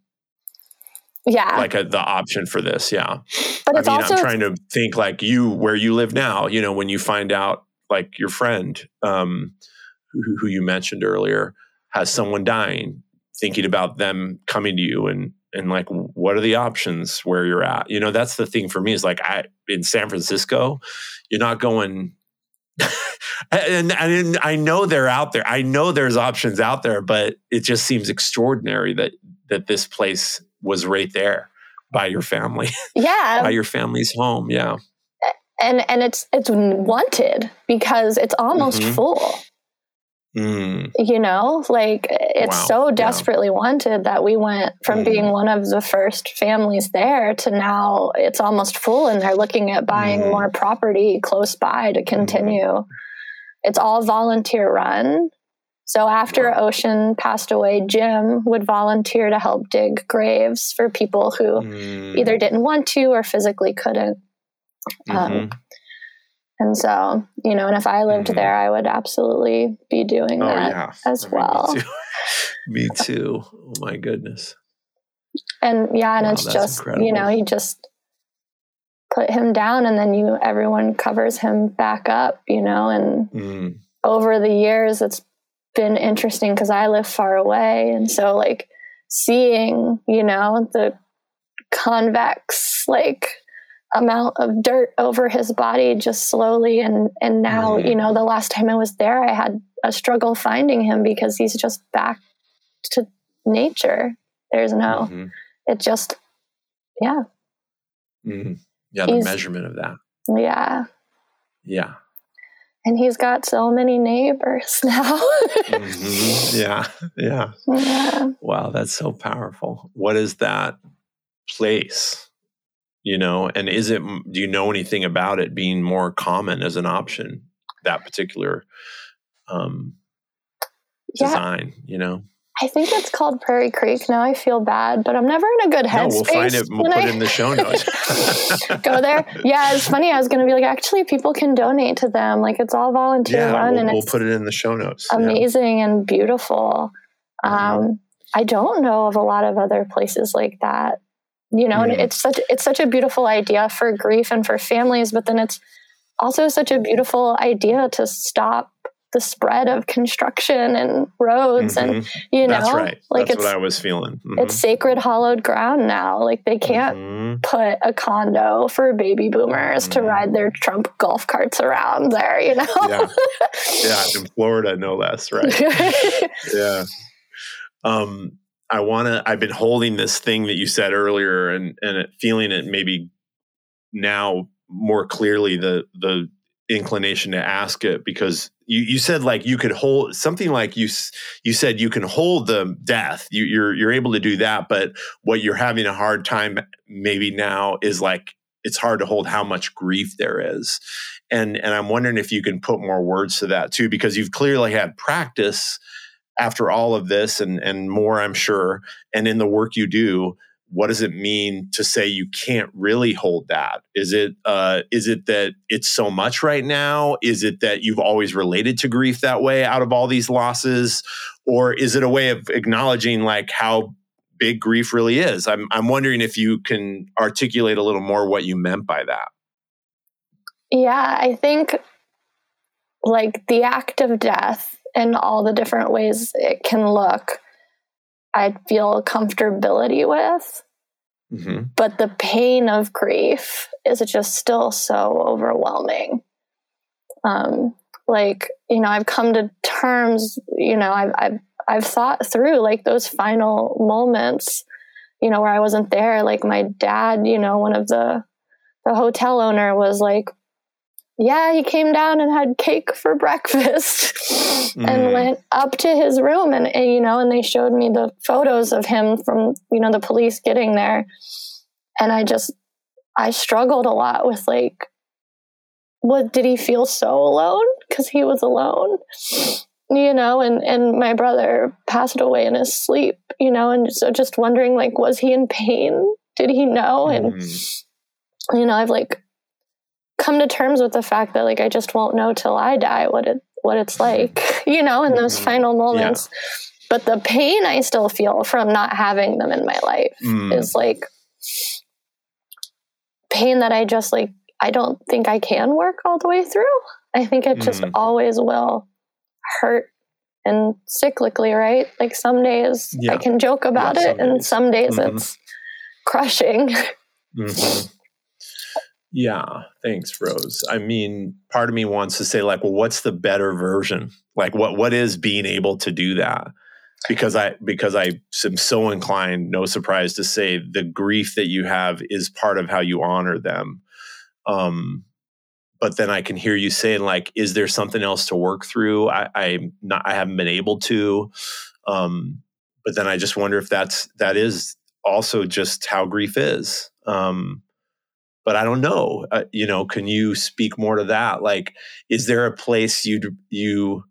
Yeah. Like the option for this. Yeah. But it's I'm trying to think like where you live now, when you find out like your friend who you mentioned earlier has someone dying, thinking about them coming to you and like, what are the options where you're at? That's the thing for me is like, in San Francisco, you're not going, and I know they're out there. I know there's options out there, but it just seems extraordinary that this place was right there by your family. Yeah. By your family's home. Yeah. And it's wanted because it's almost full. It's so desperately wanted that we went from being one of the first families there to now it's almost full and they're looking at buying more property close by to continue. It's all volunteer run. So after Ocean passed away, Jim would volunteer to help dig graves for people who either didn't want to or physically couldn't. And so, and if I lived there, I would absolutely be doing that as well. Me too. Oh my goodness. And and it's just, incredible. You just put him down and then everyone covers him back up, and over the years it's been interesting because I live far away, and so like seeing the convex like amount of dirt over his body just slowly and now the last time I was there I had a struggle finding him because he's just back to nature. There's no it just the measurement of that and he's got so many neighbors now. Yeah. Wow, that's so powerful. What is that place? And is it? Do you know anything about it being more common as an option? That particular design, I think it's called Prairie Creek. Now I feel bad, but I'm never in a good headspace. No, we'll find it. We'll put it in the show notes. Go there. Yeah, it's funny. I was going to be like, actually, people can donate to them. Like, it's all volunteer run, and we'll put it in the show notes. Amazing and beautiful. I don't know of a lot of other places like that, you know, and it's such a beautiful idea for grief and for families, but then it's also such a beautiful idea to stop the spread of construction and roads and, you know, that's right. Like that's what I was feeling. It's sacred hollowed ground now. Like they can't put a condo for baby boomers to ride their Trump golf carts around there, you know? Yeah. In Florida, no less. Right. Yeah. I've been holding this thing that you said earlier and feeling it maybe now more clearly, the inclination to ask it, because you said like you could hold something, like you said you can hold the death, you're able to do that, but what you're having a hard time maybe now is like it's hard to hold how much grief there is, and I'm wondering if you can put more words to that too, because you've clearly had practice after all of this and more, I'm sure, and in the work you do. What does it mean to say you can't really hold that? Is it that it's so much right now? Is it that you've always related to grief that way out of all these losses? Or is it a way of acknowledging like how big grief really is? I'm wondering if you can articulate a little more what you meant by that. Yeah, I think like the act of death and all the different ways it can look, I'd feel comfortability with, but the pain of grief is just still so overwhelming. Like, you know, I've come to terms, you know, I've thought through like those final moments, you know, where I wasn't there. Like my dad, you know, one of the hotel owner was like, yeah, he came down and had cake for breakfast and went up to his room and, you know, and they showed me the photos of him from, you know, the police getting there. And I struggled a lot with like, what did he feel so alone? 'Cause he was alone, you know, and my brother passed away in his sleep, you know? And so just wondering like, was he in pain? Did he know? And, you know, I've like, come to terms with the fact that like I just won't know till I die what it's like, you know, in those final moments. Yeah. But the pain I still feel from not having them in my life is like pain that I just like I don't think I can work all the way through. I think it just always will hurt, and cyclically, right? Like some days I can joke about it, and some days it's crushing. Yeah. Thanks, Rose. I mean, part of me wants to say like, well, what's the better version? Like what is being able to do that? Because I am so inclined, no surprise, to say the grief that you have is part of how you honor them. But then I can hear you saying like, is there something else to work through? I haven't been able to. But then I just wonder if that is also just how grief is. But I don't know, you know, can you speak more to that? Like, is there a place you,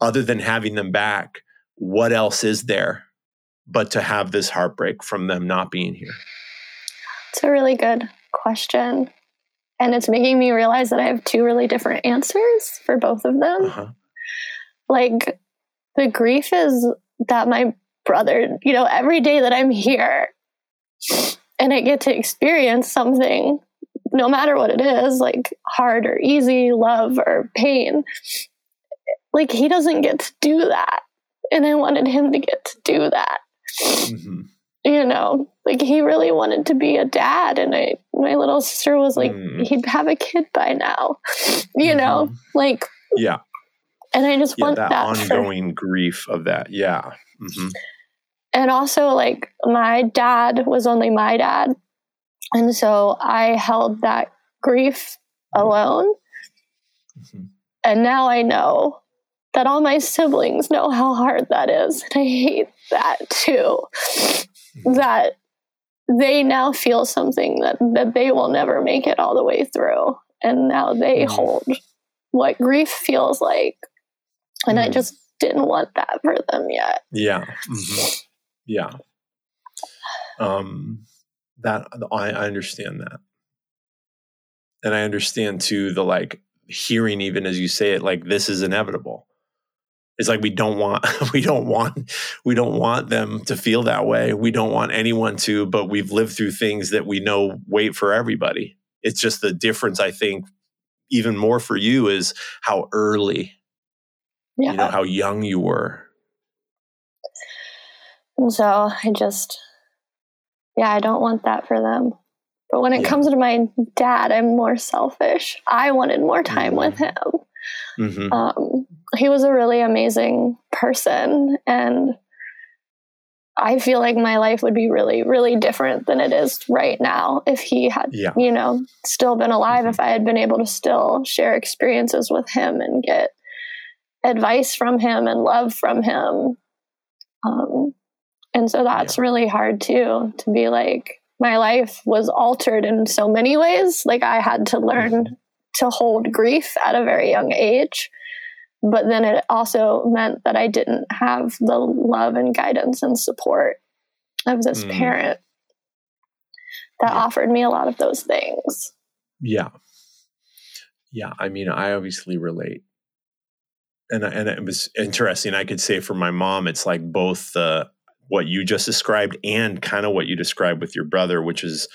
other than having them back, what else is there but to have this heartbreak from them not being here? It's a really good question. And it's making me realize that I have two really different answers for both of them. Like, the grief is that my brother, you know, every day that I'm here and I get to experience something, no matter what it is, like hard or easy, love or pain, like he doesn't get to do that. And I wanted him to get to do that. You know, like he really wanted to be a dad. And my little sister was like, he'd have a kid by now, you know, like, yeah. And I just want that ongoing grief of that. Yeah. And also like my dad was only my dad. And so I held that grief alone. And now I know that all my siblings know how hard that is. And I hate that too, that they now feel something that they will never make it all the way through. And now they hold what grief feels like. And I just didn't want that for them yet. Yeah. Yeah. That I understand that. And I understand too, the like hearing, even as you say it, like this is inevitable. It's like we don't want them to feel that way. We don't want anyone to, but we've lived through things that we know wait for everybody. It's just the difference, I think, even more for you is how early, you know, how young you were. And so I just, I don't want that for them. But when it comes to my dad, I'm more selfish. I wanted more time with him. Mm-hmm. He was a really amazing person, and I feel like my life would be really, really different than it is right now if he had, you know, still been alive, if I had been able to still share experiences with him and get advice from him and love from him. And so that's really hard too, to be like, my life was altered in so many ways. Like I had to learn to hold grief at a very young age. But then it also meant that I didn't have the love and guidance and support of this parent that offered me a lot of those things. Yeah. I mean, I obviously relate. And it was interesting. I could say for my mom, it's like both what you just described and kind of what you described with your brother, which is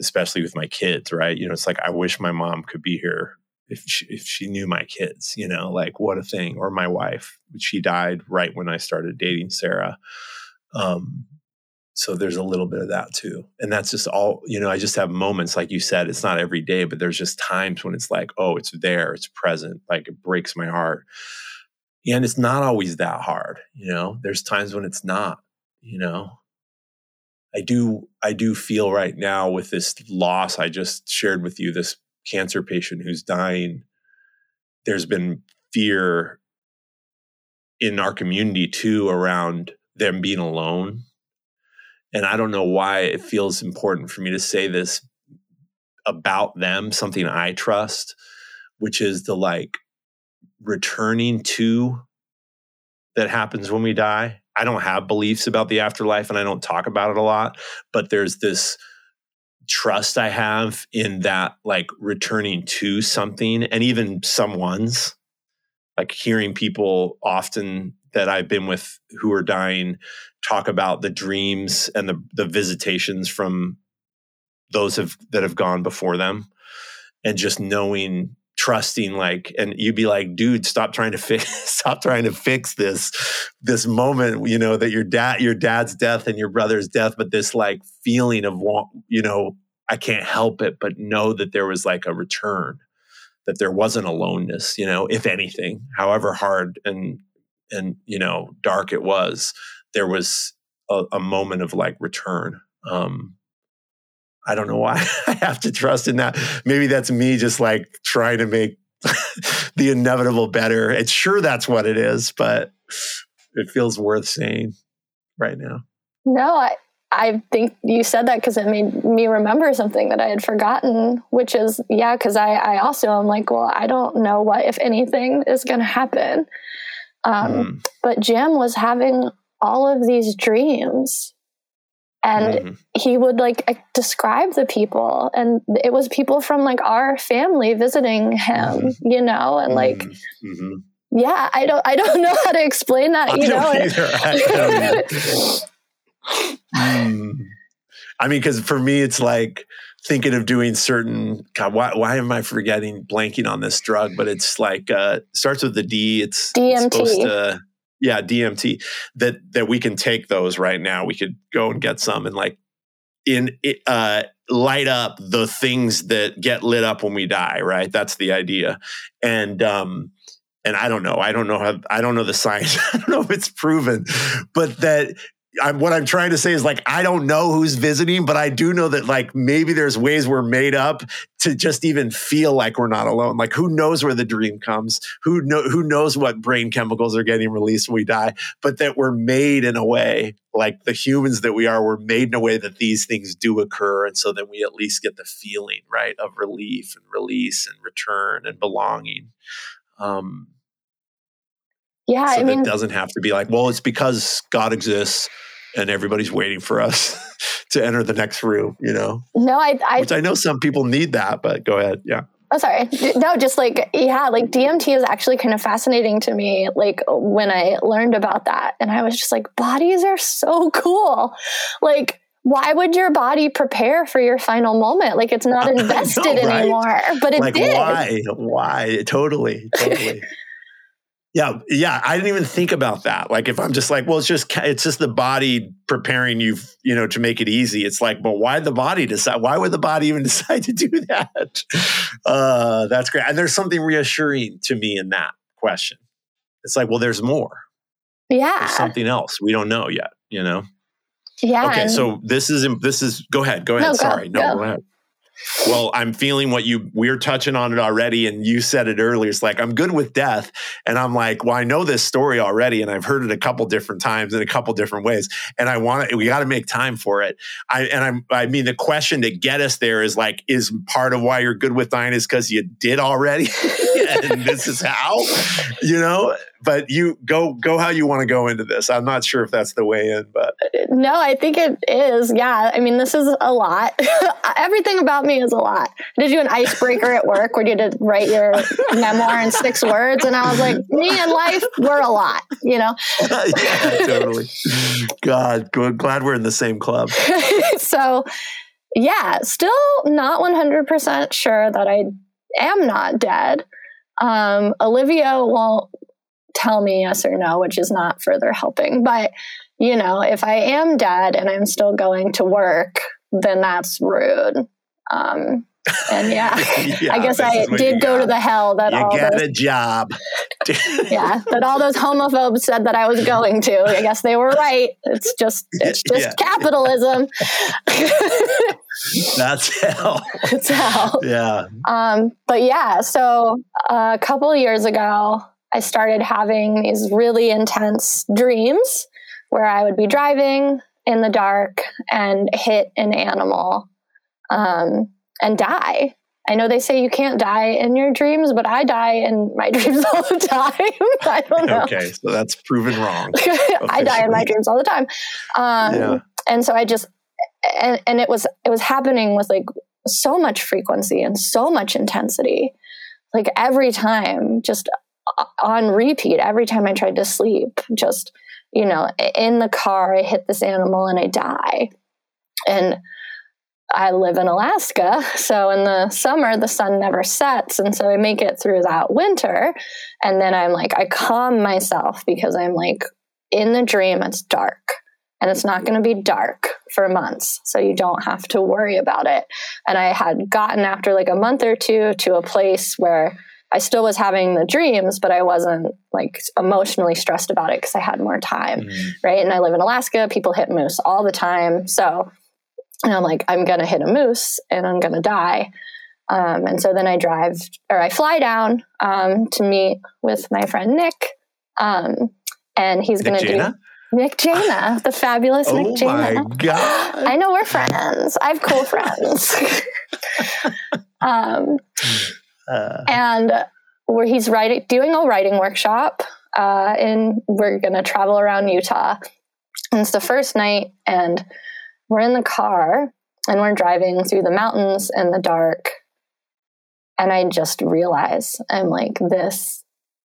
especially with my kids, right? You know, it's like, I wish my mom could be here. If she knew my kids, you know, like what a thing, or my wife, she died right when I started dating Sarah. So there's a little bit of that too. And that's just all, you know, I just have moments, like you said, it's not every day, but there's just times when it's like, oh, it's there, it's present. Like it breaks my heart. And it's not always that hard. You know, there's times when it's not, you know, I do feel right now with this loss I just shared with you, this cancer patient who's dying, there's been fear in our community too around them being alone. And I don't know why it feels important for me to say this about them, something I trust, which is the like returning to that happens when we die. I don't have beliefs about the afterlife and I don't talk about it a lot, but there's this trust I have in that, like returning to something and even someone's, like hearing people often that I've been with who are dying talk about the dreams and the visitations from those that have gone before them, and just knowing, trusting, like, and you'd be like, dude, stop trying to fix this moment, you know, that your dad's death and your brother's death, but this like feeling of, you know, I can't help it, but know that there was like a return, that there wasn't aloneness, you know, if anything, however hard and, you know, dark it was, there was a moment of like return. I don't know why I have to trust in that. Maybe that's me just like trying to make the inevitable better. It's sure that's what it is, but it feels worth saying right now. No, I think you said that because it made me remember something that I had forgotten, which is, because I also am like, well, I don't know what, if anything, is going to happen. But Jim was having all of these dreams. And he would like describe the people, and it was people from like our family visiting him, you know, and like, I don't know how to explain that, I mean, because for me, it's like thinking of doing certain, God, why am I forgetting, blanking on this drug, but it's like, starts with the D, it's DMT. Supposed to... Yeah, DMT, that we can take those right now. We could go and get some and like light up the things that get lit up when we die, right? That's the idea. And I don't know the science. I don't know if it's proven, but that what I'm trying to say is like, I don't know who's visiting, but I do know that like maybe there's ways we're made up to just even feel like we're not alone. Like who knows where the dream comes? Who knows what brain chemicals are getting released when we die? But that we're made in a way, like the humans that we are, we're made in a way that these things do occur. And so then we at least get the feeling, right, of relief and release and return and belonging. So I mean, it doesn't have to be like, well, it's because God exists and everybody's waiting for us to enter the next room, you know? No, which I know some people need that, but go ahead. Yeah. Oh, sorry. No, just like, yeah, like DMT is actually kind of fascinating to me. Like when I learned about that and I was just like, bodies are so cool. Like, why would your body prepare for your final moment? Like it's not invested anymore, but it like, did. Why? Totally. Yeah. I didn't even think about that. Like if I'm just like, well, it's just the body preparing you, you know, to make it easy. It's like, but why the body decide? Why would the body even decide to do that? That's great. And there's something reassuring to me in that question. It's like, well, there's more. Yeah. There's something else we don't know yet, you know? Yeah. Okay. So this is, go ahead. Go ahead. Well, I'm feeling what we're touching on it already. And you said it earlier. It's like, I'm good with death. And I'm like, well, I know this story already. And I've heard it a couple different times in a couple different ways. And we got to make time for it. I mean, the question to get us there is like, is part of why you're good with dying is because you did already. And this is how, you know, but you go how you want to go into this. I'm not sure if that's the way in, but. No, I think it is. Yeah. I mean, this is a lot. Everything about me is a lot. I did you an icebreaker at work where you did write your memoir in 6 words. And I was like, me and life, we're a lot, you know? Yeah, totally. God, glad we're in the same club. So yeah, still not 100% sure that I am not dead. Olivia won't tell me yes or no, which is not further helping. But, you know, if I am dead and I'm still going to work, then that's rude. And yeah, I guess I did go to the hell that you all got a job. Yeah, that all those homophobes said that I was going to. I guess they were right. It's just capitalism. Yeah. That's hell. It's hell. Yeah. But yeah, so a couple years ago, I started having these really intense dreams where I would be driving in the dark and hit an animal and die. I know they say you can't die in your dreams, but I die in my dreams all the time. I don't know. Okay, so that's proven wrong. I die in my dreams all the time. And so I just... And it was happening with like so much frequency and so much intensity, like every time, just on repeat, every time I tried to sleep, just, you know, in the car, I hit this animal and I die. And I live in Alaska. So in the summer, the sun never sets. And so I make it through that winter. And then I'm like, I calm myself because I'm like in the dream, it's dark. And it's not going to be dark for months, so you don't have to worry about it. And I had gotten after like a month or two to a place where I still was having the dreams, but I wasn't like emotionally stressed about it because I had more time, right? And I live in Alaska. People hit moose all the time. So and I'm like, I'm going to hit a moose and I'm going to die. And so then I fly down to meet with my friend Nick. And he's going to do... Nick Jaina, the fabulous Nick Jaina. Oh my God. I know we're friends. I have cool friends. And where he's doing a writing workshop, and we're going to travel around Utah. And it's the first night, and we're in the car, and we're driving through the mountains in the dark. And I just realize, I'm like, this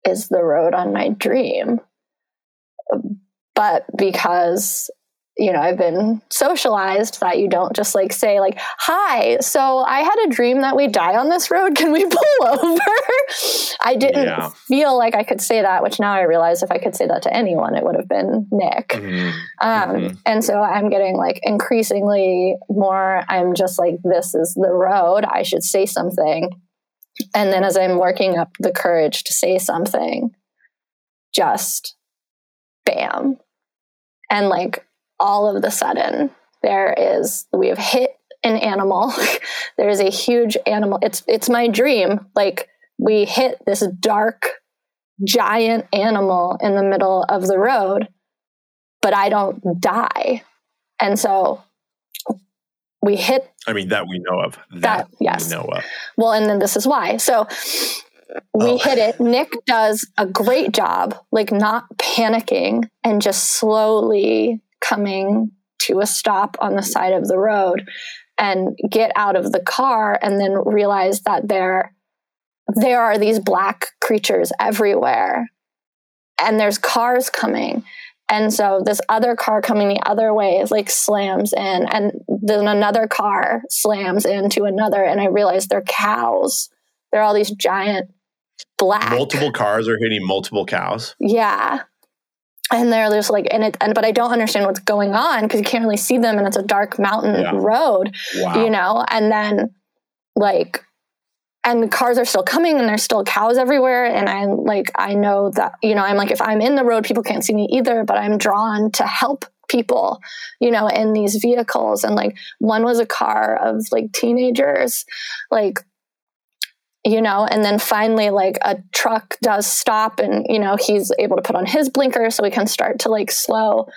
is the road on my dream. But because, you know, I've been socialized that you don't just like say like, hi, so I had a dream that we die on this road. Can we pull over? I didn't feel like I could say that, which now I realize if I could say that to anyone, it would have been Nick. And so I'm getting like increasingly more, I'm just like, this is the road. I should say something. And then as I'm working up the courage to say something, just bam. And like all of the sudden we have hit an animal. There is a huge animal. It's my dream. Like we hit this dark, giant animal in the middle of the road, but I don't die. And so we hit. I mean, that we know of. That yes. We know of. Well, and then this is why. So we hit it. Nick does a great job, like not panicking and just slowly coming to a stop on the side of the road and get out of the car and then realize that there there are these black creatures everywhere, and there's cars coming. And so this other car coming the other way is like slams in, and then another car slams into another. And I realized they're cows. They're all these giant black. Multiple cars are hitting multiple cows. Yeah. And they're just like, but I don't understand what's going on because you can't really see them, and it's a dark mountain road, you know? And then like, and the cars are still coming, and there's still cows everywhere. And I'm like, I know that, you know, I'm like, if I'm in the road, people can't see me either, but I'm drawn to help people, you know, in these vehicles. And like, one was a car of like teenagers, like, you know, and then finally like a truck does stop, and, you know, he's able to put on his blinker so we can start to like slow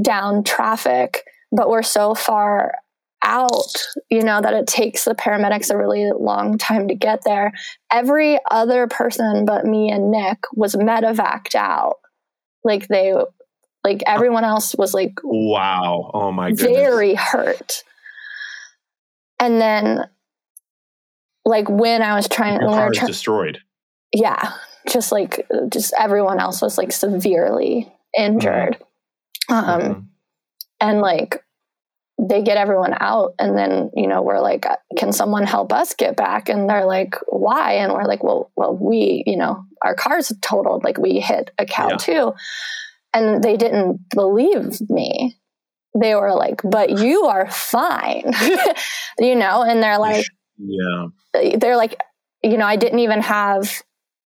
down traffic. But we're so far out, you know, that it takes the paramedics a really long time to get there. Every other person but me and Nick was medevaced out. Like they, like everyone else was like, wow, oh my goodness, very hurt. And then like when I was trying, your car is destroyed. Yeah. Just everyone else was like severely injured. And like, they get everyone out, and then, you know, we're like, can someone help us get back? And they're like, why? And we're like, well, we, you know, our car's totaled, like we hit a cow too. And they didn't believe me. They were like, but you are fine, you know? And they're like, they're like, you know, I didn't even have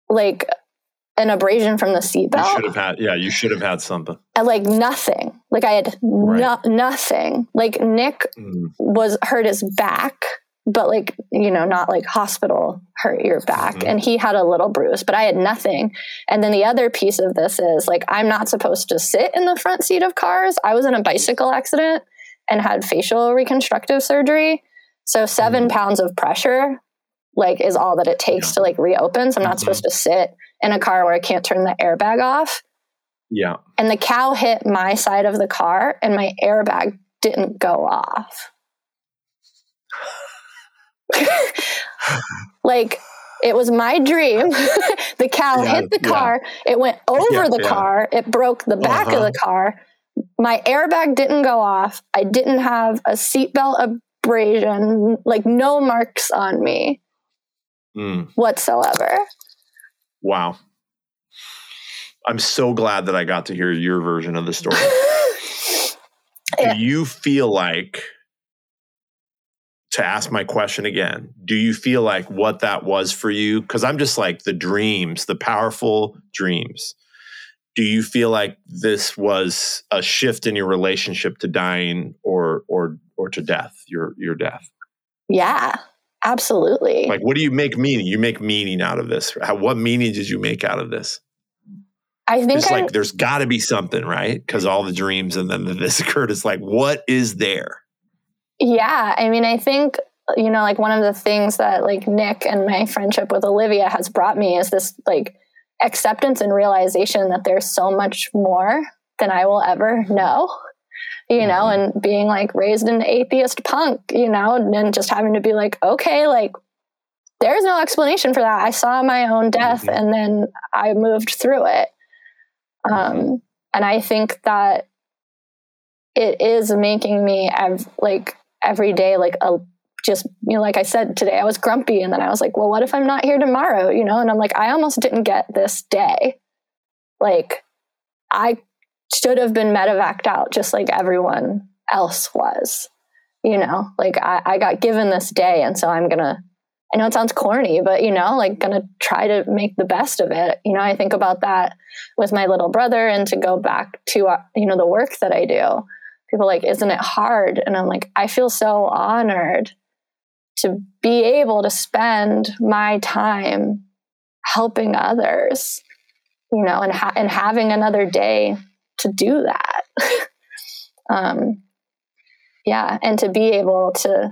like an abrasion from the seatbelt. You should have had something. Like nothing. Like I had nothing. Like Nick was hurt his back, but like, you know, not like hospital hurt your back. And he had a little bruise, but I had nothing. And then the other piece of this is like, I'm not supposed to sit in the front seat of cars. I was in a bicycle accident and had facial reconstructive surgery. So 7 pounds of pressure like is all that it takes to like reopen. So I'm not supposed to sit in a car where I can't turn the airbag off. Yeah. And the cow hit my side of the car, and my airbag didn't go off. Like it was my dream. The cow hit the car. It went over the car. It broke the back of the car. My airbag didn't go off. I didn't have a seatbelt abrasion, like no marks on me whatsoever. Wow. I'm so glad that I got to hear your version of the story. Do you feel like, to ask my question again, do you feel like what that was for you? Because I'm just like the dreams, the powerful dreams. Do you feel like this was a shift in your relationship to dying or to death, your death? Yeah. Absolutely. Like, what do you make meaning? You make meaning out of this. What meaning did you make out of this? I think it's like, there's got to be something, right? Because all the dreams and then this occurred. It's like, what is there? Yeah. I mean, I think, you know, like one of the things that like Nick and my friendship with Olivia has brought me is this like acceptance and realization that there's so much more than I will ever know. You know, and being like raised an atheist punk, you know, and just having to be like, okay, like there's no explanation for that. I saw my own death and then I moved through it. And I think that it is making me like every day, like just, you know, like I said today, I was grumpy, and then I was like, well, what if I'm not here tomorrow? You know? And I'm like, I almost didn't get this day. Like I should have been medevaced out just like everyone else was, you know, like I got given this day. And so I know it sounds corny, but you know, like gonna try to make the best of it. You know, I think about that with my little brother, and to go back to, you know, the work that I do, people are like, isn't it hard? And I'm like, I feel so honored to be able to spend my time helping others, you know, and having another day to do that. And to be able to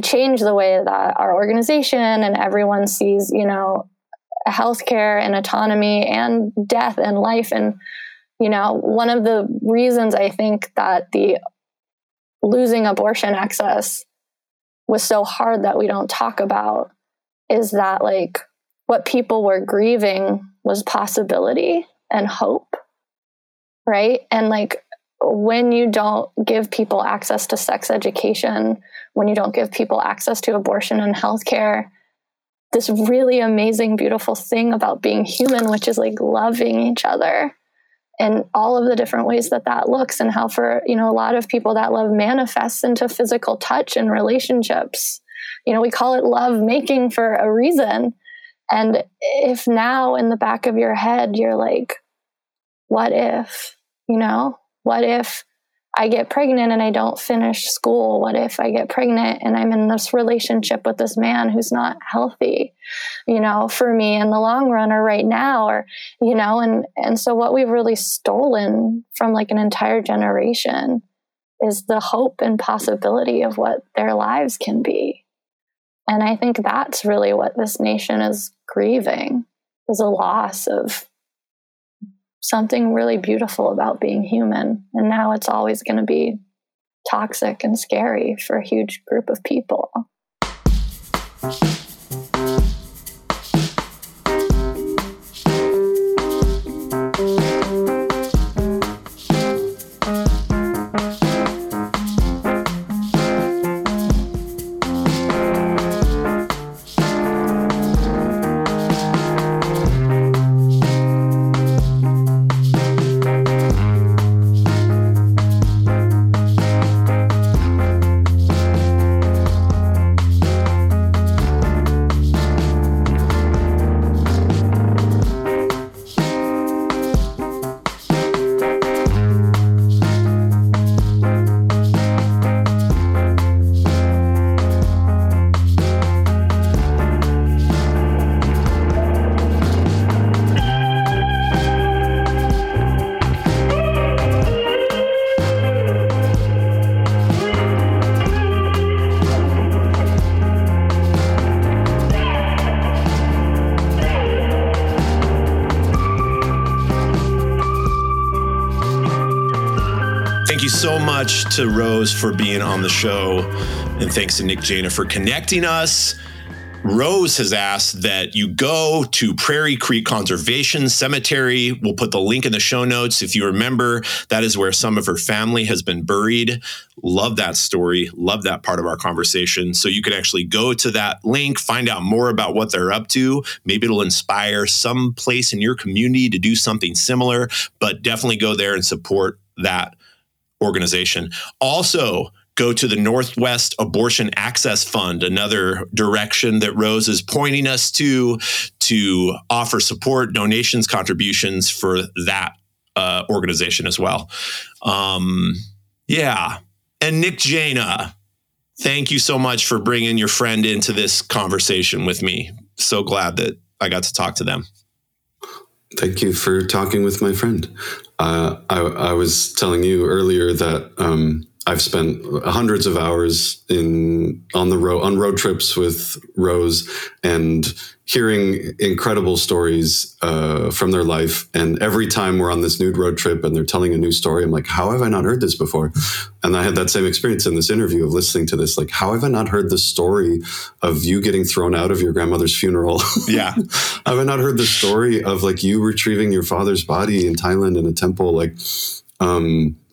change the way that our organization and everyone sees, you know, healthcare and autonomy and death and life. And, you know, one of the reasons I think that the losing abortion access was so hard that we don't talk about is that like what people were grieving was possibility and hope, right? And like, when you don't give people access to sex education, when you don't give people access to abortion and healthcare, this really amazing, beautiful thing about being human, which is like loving each other and all of the different ways that that looks, and how for, you know, a lot of people that love manifests into physical touch and relationships. You know, we call it love making for a reason. And if now in the back of your head, you're like, what if, you know? What if I get pregnant and I don't finish school? What if I get pregnant and I'm in this relationship with this man who's not healthy, you know, for me in the long run or right now, or, you know, and so what we've really stolen from like an entire generation is the hope and possibility of what their lives can be. And I think that's really what this nation is grieving, is a loss of something really beautiful about being human. And now it's always going to be toxic and scary for a huge group of people. So much to Rose for being on the show, and thanks to Nick Jaina for connecting us. Rose has asked that you go to Prairie Creek Conservation Cemetery. We'll put the link in the show notes. If you remember, that is where some of her family has been buried. Love that story. Love that part of our conversation. So you can actually go to that link, find out more about what they're up to. Maybe it'll inspire some place in your community to do something similar, but definitely go there and support that organization. Also, go to the Northwest Abortion Access Fund, another direction that Rose is pointing us to offer support, donations, contributions for that organization as well. Yeah. And Nick Jaina, thank you so much for bringing your friend into this conversation with me. So glad that I got to talk to them. Thank you for talking with my friend. I was telling you earlier that I've spent hundreds of hours on road trips with Rose, and hearing incredible stories from their life. And every time we're on this new road trip and they're telling a new story, I'm like, how have I not heard this before? And I had that same experience in this interview of listening to this. Like, how have I not heard the story of you getting thrown out of your grandmother's funeral? Yeah. Have I not heard the story of like you retrieving your father's body in Thailand in a temple? Like,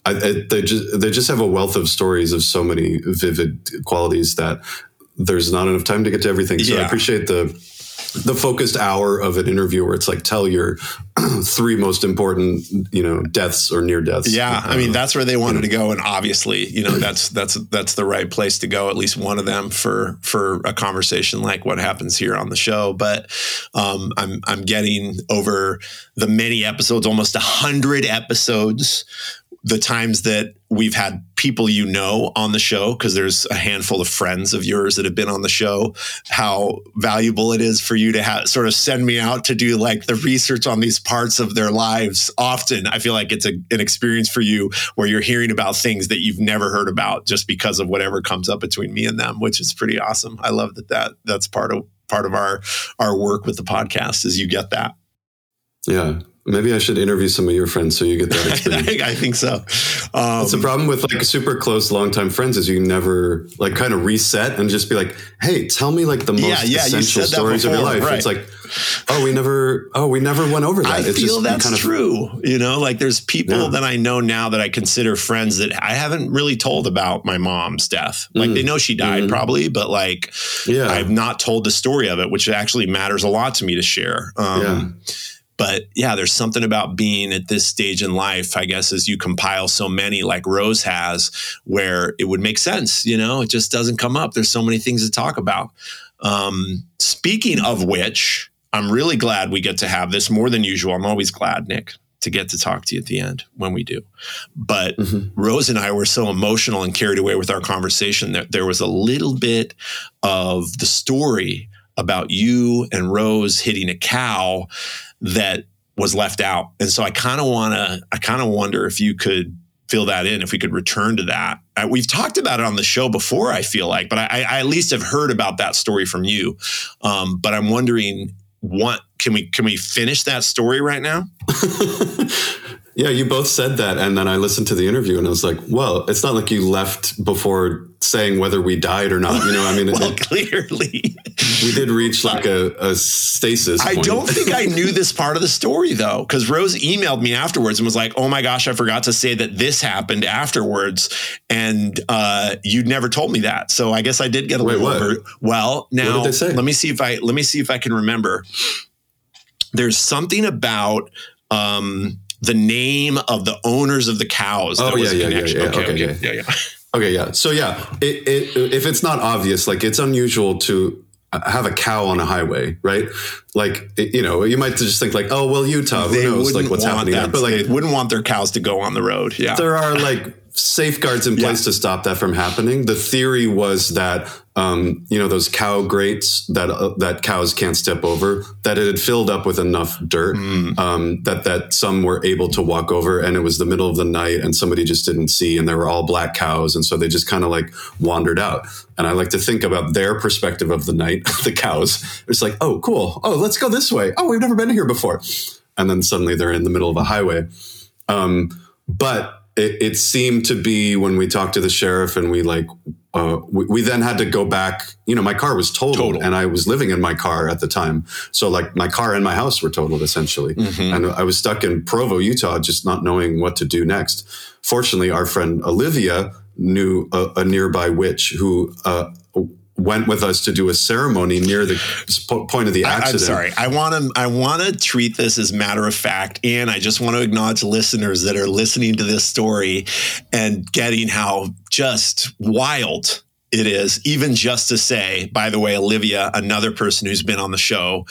they just have a wealth of stories of so many vivid qualities that there's not enough time to get to everything. So yeah. I appreciate the focused hour of an interview where it's like, tell your three most important, you know, deaths or near deaths. Yeah. I mean, that's where they wanted to go. And obviously, you know, that's the right place to go, at least one of them, for a conversation like what happens here on the show. But I'm getting over the many episodes, almost 100 episodes, the times that we've had people, you know, on the show, because there's a handful of friends of yours that have been on the show, how valuable it is for you to sort of send me out to do like the research on these parts of their lives. Often I feel like it's an experience for you where you're hearing about things that you've never heard about just because of whatever comes up between me and them, which is pretty awesome. I love that that's part of our work with the podcast, is you get that. Yeah. Maybe I should interview some of your friends so you get that experience. I think so. It's a problem with like super close, longtime friends is you never like kind of reset and just be like, hey, tell me like the most essential stories of your life. Right. It's like, Oh, we never went over that. I it's feel just that's kind of true. You know, like there's people that I know now that I consider friends that I haven't really told about my mom's death. Like they know she died probably, but like I've not told the story of it, which actually matters a lot to me to share. But yeah, there's something about being at this stage in life, I guess, as you compile so many like Rose has, where it would make sense, you know, it just doesn't come up. There's so many things to talk about. Speaking of which, I'm really glad we get to have this more than usual. I'm always glad, Nick, to get to talk to you at the end when we do. But Rose and I were so emotional and carried away with our conversation that there was a little bit of the story about you and Rose hitting a cow that was left out. And so I kind of wonder if you could fill that in, if we could return to that. We've talked about it on the show before, I feel like, but I at least have heard about that story from you. But I'm wondering, what can we finish that story right now? Yeah, you both said that. And then I listened to the interview and I was like, well, it's not like you left before saying whether we died or not. You know, I mean, well, clearly we did reach like a stasis point. I don't think I knew this part of the story, though, because Rose emailed me afterwards and was like, oh, my gosh, I forgot to say that this happened afterwards. And you'd never told me that. So I guess I did get a little over. Well, now let me see if I can remember. There's something about the name of the owners of the cows. Okay. So yeah, if it's not obvious, like it's unusual to have a cow on a highway, right? Like, you know, you might just think like, oh, well, Utah, who knows like what's happening there. But like, they wouldn't want their cows to go on the road. Yeah. There are like safeguards in place to stop that from happening. The theory was that, you know, those cow grates that cows can't step over, that it had filled up with enough dirt that some were able to walk over, and it was the middle of the night and somebody just didn't see, and they were all black cows. And so they just kind of like wandered out. And I like to think about their perspective of the night, the cows. It's like, oh, cool. Oh, let's go this way. Oh, we've never been here before. And then suddenly they're in the middle of a highway. But it seemed to be, when we talked to the sheriff and we then had to go back, you know, my car was totaled and I was living in my car at the time. So like my car and my house were totaled essentially. And I was stuck in Provo, Utah, just not knowing what to do next. Fortunately, our friend Olivia knew a nearby witch who, went with us to do a ceremony near the point of the accident. I'm sorry. I want to treat this as matter of fact. And I just want to acknowledge listeners that are listening to this story and getting how just wild it is, even just to say, by the way, Olivia, another person who's been on the show,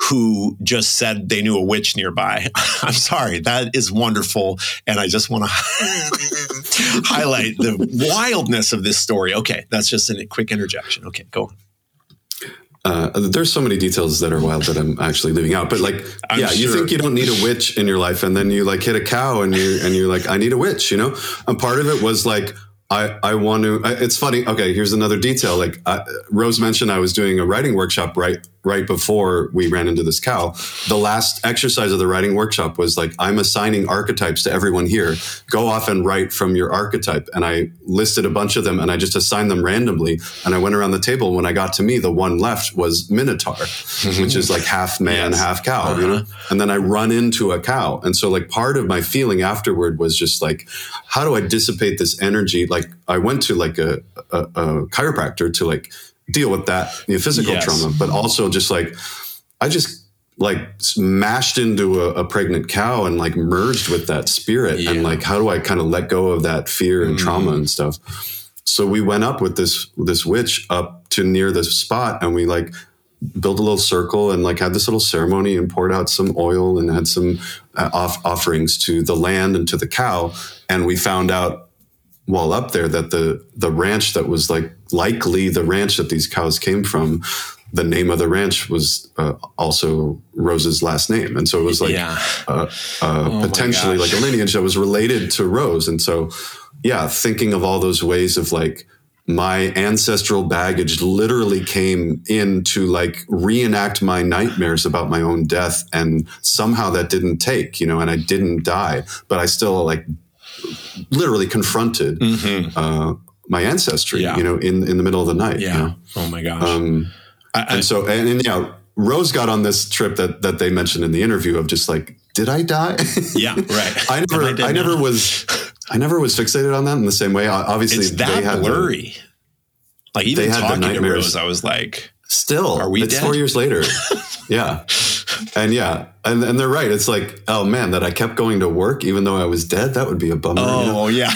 who just said they knew a witch nearby. I'm sorry. That is wonderful. And I just want to highlight the wildness of this story. Okay. That's just a quick interjection. Okay, go on. There's so many details that are wild that I'm actually leaving out, but like, you think you don't need a witch in your life, and then you like hit a cow and you're like, I need a witch, you know? And part of it was like, I want to, it's funny. Okay. Here's another detail. Like Rose mentioned, I was doing a writing workshop right before we ran into this cow. The last exercise of the writing workshop was like, I'm assigning archetypes to everyone here. Go off and write from your archetype. And I listed a bunch of them and I just assigned them randomly. And I went around the table. When I got to me, the one left was Minotaur, which is like half man, half cow, you know? And then I run into a cow. And so like part of my feeling afterward was just like, how do I dissipate this energy? Like I went to like a chiropractor to like deal with that, you know, physical trauma, but also just like, I just like smashed into a pregnant cow and like merged with that spirit. And like, how do I kind of let go of that fear and trauma and stuff? So we went up with this witch up to near this spot, and we like built a little circle and like had this little ceremony and poured out some oil and had some offerings to the land and to the cow. And we found out while up there that the ranch that was like likely the ranch that these cows came from, the name of the ranch was also Rose's last name. And so it was like potentially like a lineage that was related to Rose. And so, yeah, thinking of all those ways of like my ancestral baggage literally came in to like reenact my nightmares about my own death. And somehow that didn't take, you know, and I didn't die, but I still like literally confronted my ancestry, you know, in the middle of the night. Yeah. You know? Oh my gosh. And so, and yeah, Rose got on this trip that they mentioned in the interview of just like, did I die? Yeah, right. I never was fixated on that in the same way. Obviously, it's that blurry. Like even talking to Rose, I was like, still, are we dead? It's 4 years later. Yeah. And they're right. It's like, oh man, that I kept going to work even though I was dead. That would be a bummer. Oh, you know? Yeah.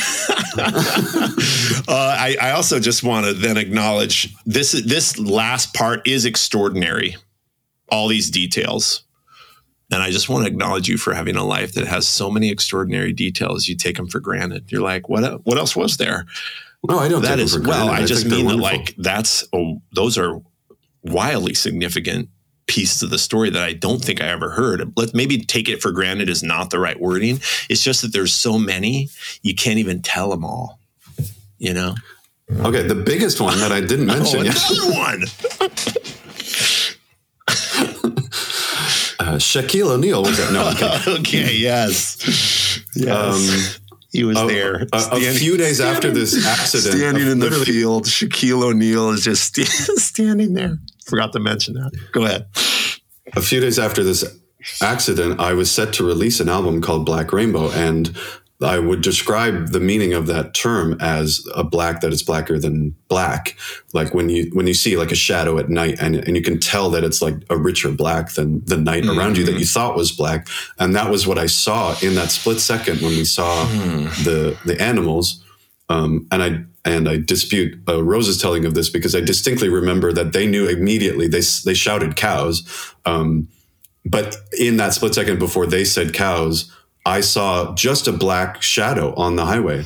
I also just want to then acknowledge this last part is extraordinary. All these details. And I just want to acknowledge you for having a life that has so many extraordinary details. You take them for granted. You're like, what else was there? No, I don't. That is, well, I just mean that like, those are wildly significant pieces of the story that I don't think I ever heard. Let's maybe take it for granted is not the right wording. It's just that there's so many, you can't even tell them all, you know? Okay. The biggest one that I didn't mention. Another one. Shaquille O'Neal was there. No, okay. Okay, yes. Yes. He was there. A few days after this accident. Standing in the field, Shaquille O'Neal is just standing there. Forgot to mention that. Go ahead. A few days after this accident, I was set to release an album called Black Rainbow, and I would describe the meaning of that term as a black that is blacker than black. Like when you see like a shadow at night and you can tell that it's like a richer black than the night around you that you thought was black. And that was what I saw in that split second when we saw the animals. And I dispute Rose's telling of this because I distinctly remember that they knew immediately. They shouted cows. But in that split second before they said cows, I saw just a black shadow on the highway,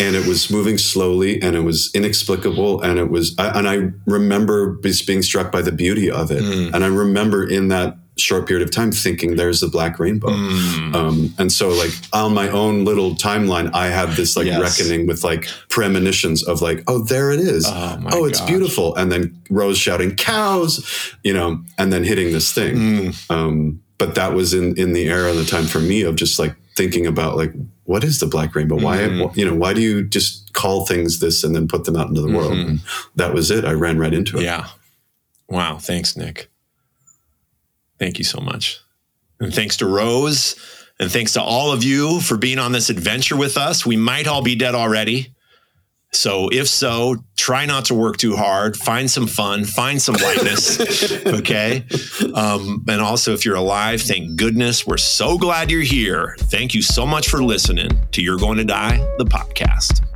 and it was moving slowly, and it was inexplicable, and I remember being struck by the beauty of it, and I remember in that short period of time thinking, "There's the black rainbow," and so like on my own little timeline, I had this like reckoning with like premonitions of like, "Oh, there it is! Oh, it's beautiful!" And then Rose shouting "cows," you know, and then hitting this thing. But that was in the era and the time for me of just like thinking about like, what is the black rainbow? Why do you just call things this and then put them out into the world? And that was it. I ran right into it. Yeah. Wow. Thanks, Nick. Thank you so much. And thanks to Rose and thanks to all of you for being on this adventure with us. We might all be dead already. So if so, try not to work too hard, find some fun, find some lightness. Okay. And also if you're alive, thank goodness. We're so glad you're here. Thank you so much for listening to You're Going to Die, the podcast.